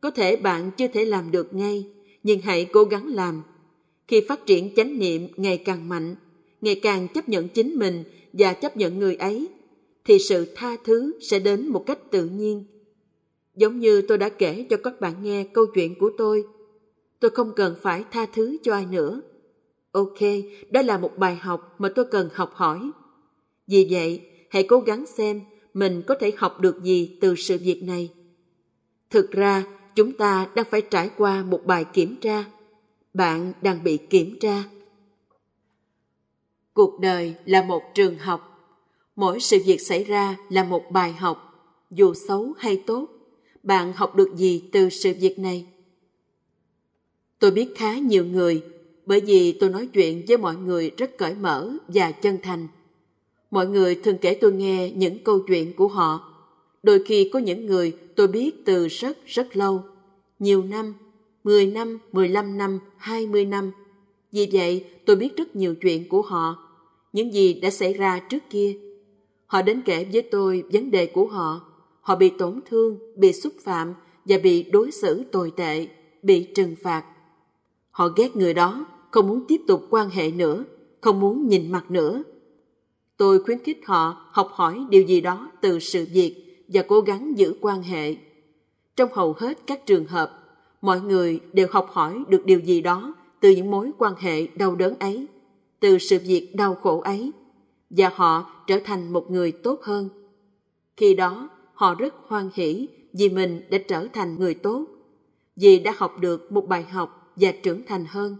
Có thể bạn chưa thể làm được ngay, nhưng hãy cố gắng làm. Khi phát triển chánh niệm ngày càng mạnh, ngày càng chấp nhận chính mình và chấp nhận người ấy, thì sự tha thứ sẽ đến một cách tự nhiên. Giống như tôi đã kể cho các bạn nghe câu chuyện của tôi không cần phải tha thứ cho ai nữa. Ok, đó là một bài học mà tôi cần học hỏi. Vì vậy, hãy cố gắng xem mình có thể học được gì từ sự việc này. Thực ra, chúng ta đang phải trải qua một bài kiểm tra. Bạn đang bị kiểm tra. Cuộc đời là một trường học. Mỗi sự việc xảy ra là một bài học. Dù xấu hay tốt, bạn học được gì từ sự việc này? Tôi biết khá nhiều người, bởi vì tôi nói chuyện với mọi người rất cởi mở và chân thành. Mọi người thường kể tôi nghe những câu chuyện của họ. Đôi khi có những người tôi biết từ rất rất lâu, nhiều năm, 10 năm, 15 năm, 20 năm. Vì vậy, tôi biết rất nhiều chuyện của họ, những gì đã xảy ra trước kia. Họ đến kể với tôi vấn đề của họ. Họ bị tổn thương, bị xúc phạm và bị đối xử tồi tệ, bị trừng phạt. Họ ghét người đó, không muốn tiếp tục quan hệ nữa, không muốn nhìn mặt nữa. Tôi khuyến khích họ học hỏi điều gì đó từ sự việc và cố gắng giữ quan hệ. Trong hầu hết các trường hợp, mọi người đều học hỏi được điều gì đó từ những mối quan hệ đau đớn ấy, từ sự việc đau khổ ấy, và họ trở thành một người tốt hơn. Khi đó, họ rất hoan hỷ vì mình đã trở thành người tốt, vì đã học được một bài học và trưởng thành hơn.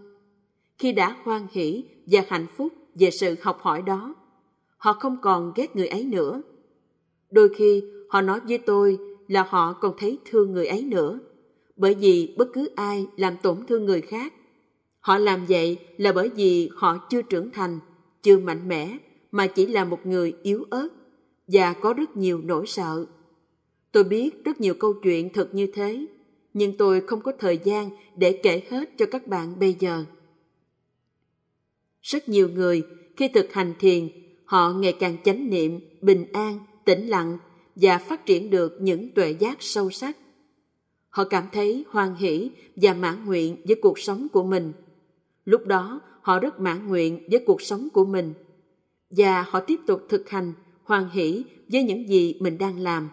Khi đã hoan hỷ và hạnh phúc về sự học hỏi đó, họ không còn ghét người ấy nữa. Đôi khi họ nói với tôi là họ còn thấy thương người ấy nữa, bởi vì bất cứ ai làm tổn thương người khác, họ làm vậy là bởi vì họ chưa trưởng thành, chưa mạnh mẽ, mà chỉ là một người yếu ớt và có rất nhiều nỗi sợ. Tôi biết rất nhiều câu chuyện thật như thế, nhưng tôi không có thời gian để kể hết cho các bạn bây giờ. Rất nhiều người khi thực hành thiền, họ ngày càng chánh niệm, bình an, tĩnh lặng và phát triển được những tuệ giác sâu sắc. Họ cảm thấy hoan hỷ và mãn nguyện với cuộc sống của mình. Lúc đó, họ rất mãn nguyện với cuộc sống của mình và họ tiếp tục thực hành hoan hỷ với những gì mình đang làm.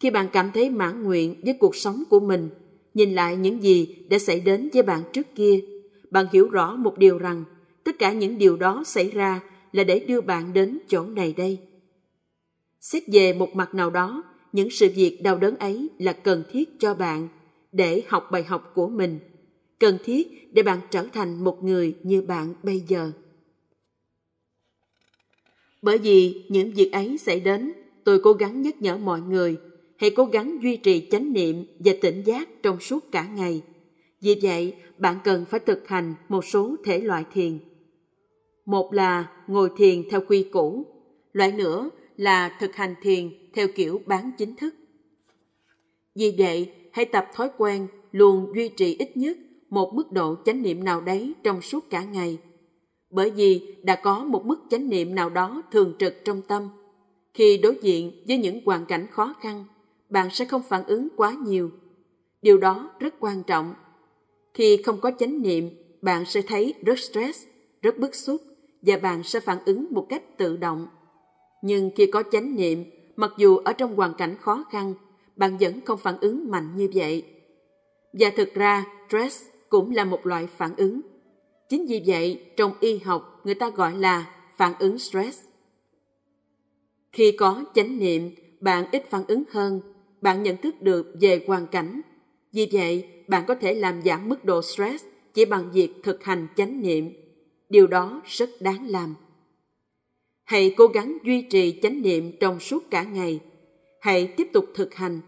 Khi bạn cảm thấy mãn nguyện với cuộc sống của mình, nhìn lại những gì đã xảy đến với bạn trước kia, bạn hiểu rõ một điều rằng tất cả những điều đó xảy ra là để đưa bạn đến chỗ này đây. Xét về một mặt nào đó, những sự việc đau đớn ấy là cần thiết cho bạn để học bài học của mình, cần thiết để bạn trở thành một người như bạn bây giờ. Bởi vì những việc ấy xảy đến, tôi cố gắng nhắc nhở mọi người hãy cố gắng duy trì chánh niệm và tỉnh giác trong suốt cả ngày. Vì vậy, bạn cần phải thực hành một số thể loại thiền. Một là ngồi thiền theo quy củ, loại nữa là thực hành thiền theo kiểu bán chính thức. Vì vậy, hãy tập thói quen luôn duy trì ít nhất một mức độ chánh niệm nào đấy trong suốt cả ngày. Bởi vì đã có một mức chánh niệm nào đó thường trực trong tâm, khi đối diện với những hoàn cảnh khó khăn, bạn sẽ không phản ứng quá nhiều. Điều đó rất quan trọng. Khi không có chánh niệm, bạn sẽ thấy rất stress, rất bức xúc và bạn sẽ phản ứng một cách tự động. Nhưng khi có chánh niệm, mặc dù ở trong hoàn cảnh khó khăn, bạn vẫn không phản ứng mạnh như vậy. Và thực ra, stress cũng là một loại phản ứng. Chính vì vậy, trong y học người ta gọi là phản ứng stress. Khi có chánh niệm, bạn ít phản ứng hơn, bạn nhận thức được về hoàn cảnh. Vì vậy, bạn có thể làm giảm mức độ stress chỉ bằng việc thực hành chánh niệm. Điều đó rất đáng làm. Hãy cố gắng duy trì chánh niệm trong suốt cả ngày. Hãy tiếp tục thực hành.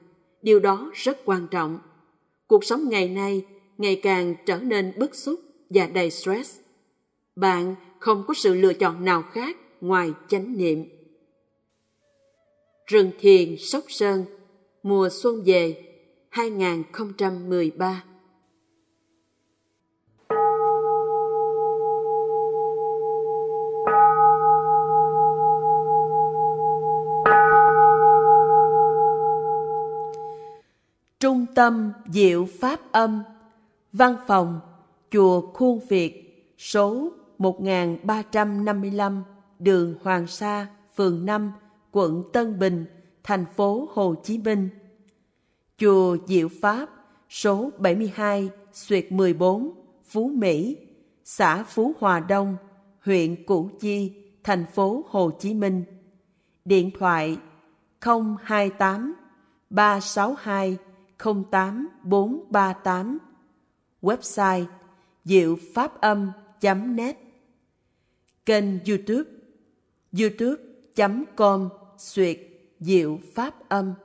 Điều đó rất quan trọng. Cuộc sống ngày nay ngày càng trở nên bức xúc và đầy stress. Bạn không có sự lựa chọn nào khác ngoài chánh niệm. Rừng thiền Sóc Sơn, mùa xuân về, 2013. Trung tâm Diệu Pháp Âm, Văn phòng, Chùa Khuôn Việt, số 1355, đường Hoàng Sa, phường 5, quận Tân Bình, thành phố Hồ Chí Minh. Chùa Diệu Pháp, số 72, xuyệt 14, Phú Mỹ, xã Phú Hòa Đông, huyện Củ Chi, thành phố Hồ Chí Minh. Điện thoại 028 362 08438. Website diệu pháp âm.net. Kênh YouTube youtube.com/diệu pháp âm.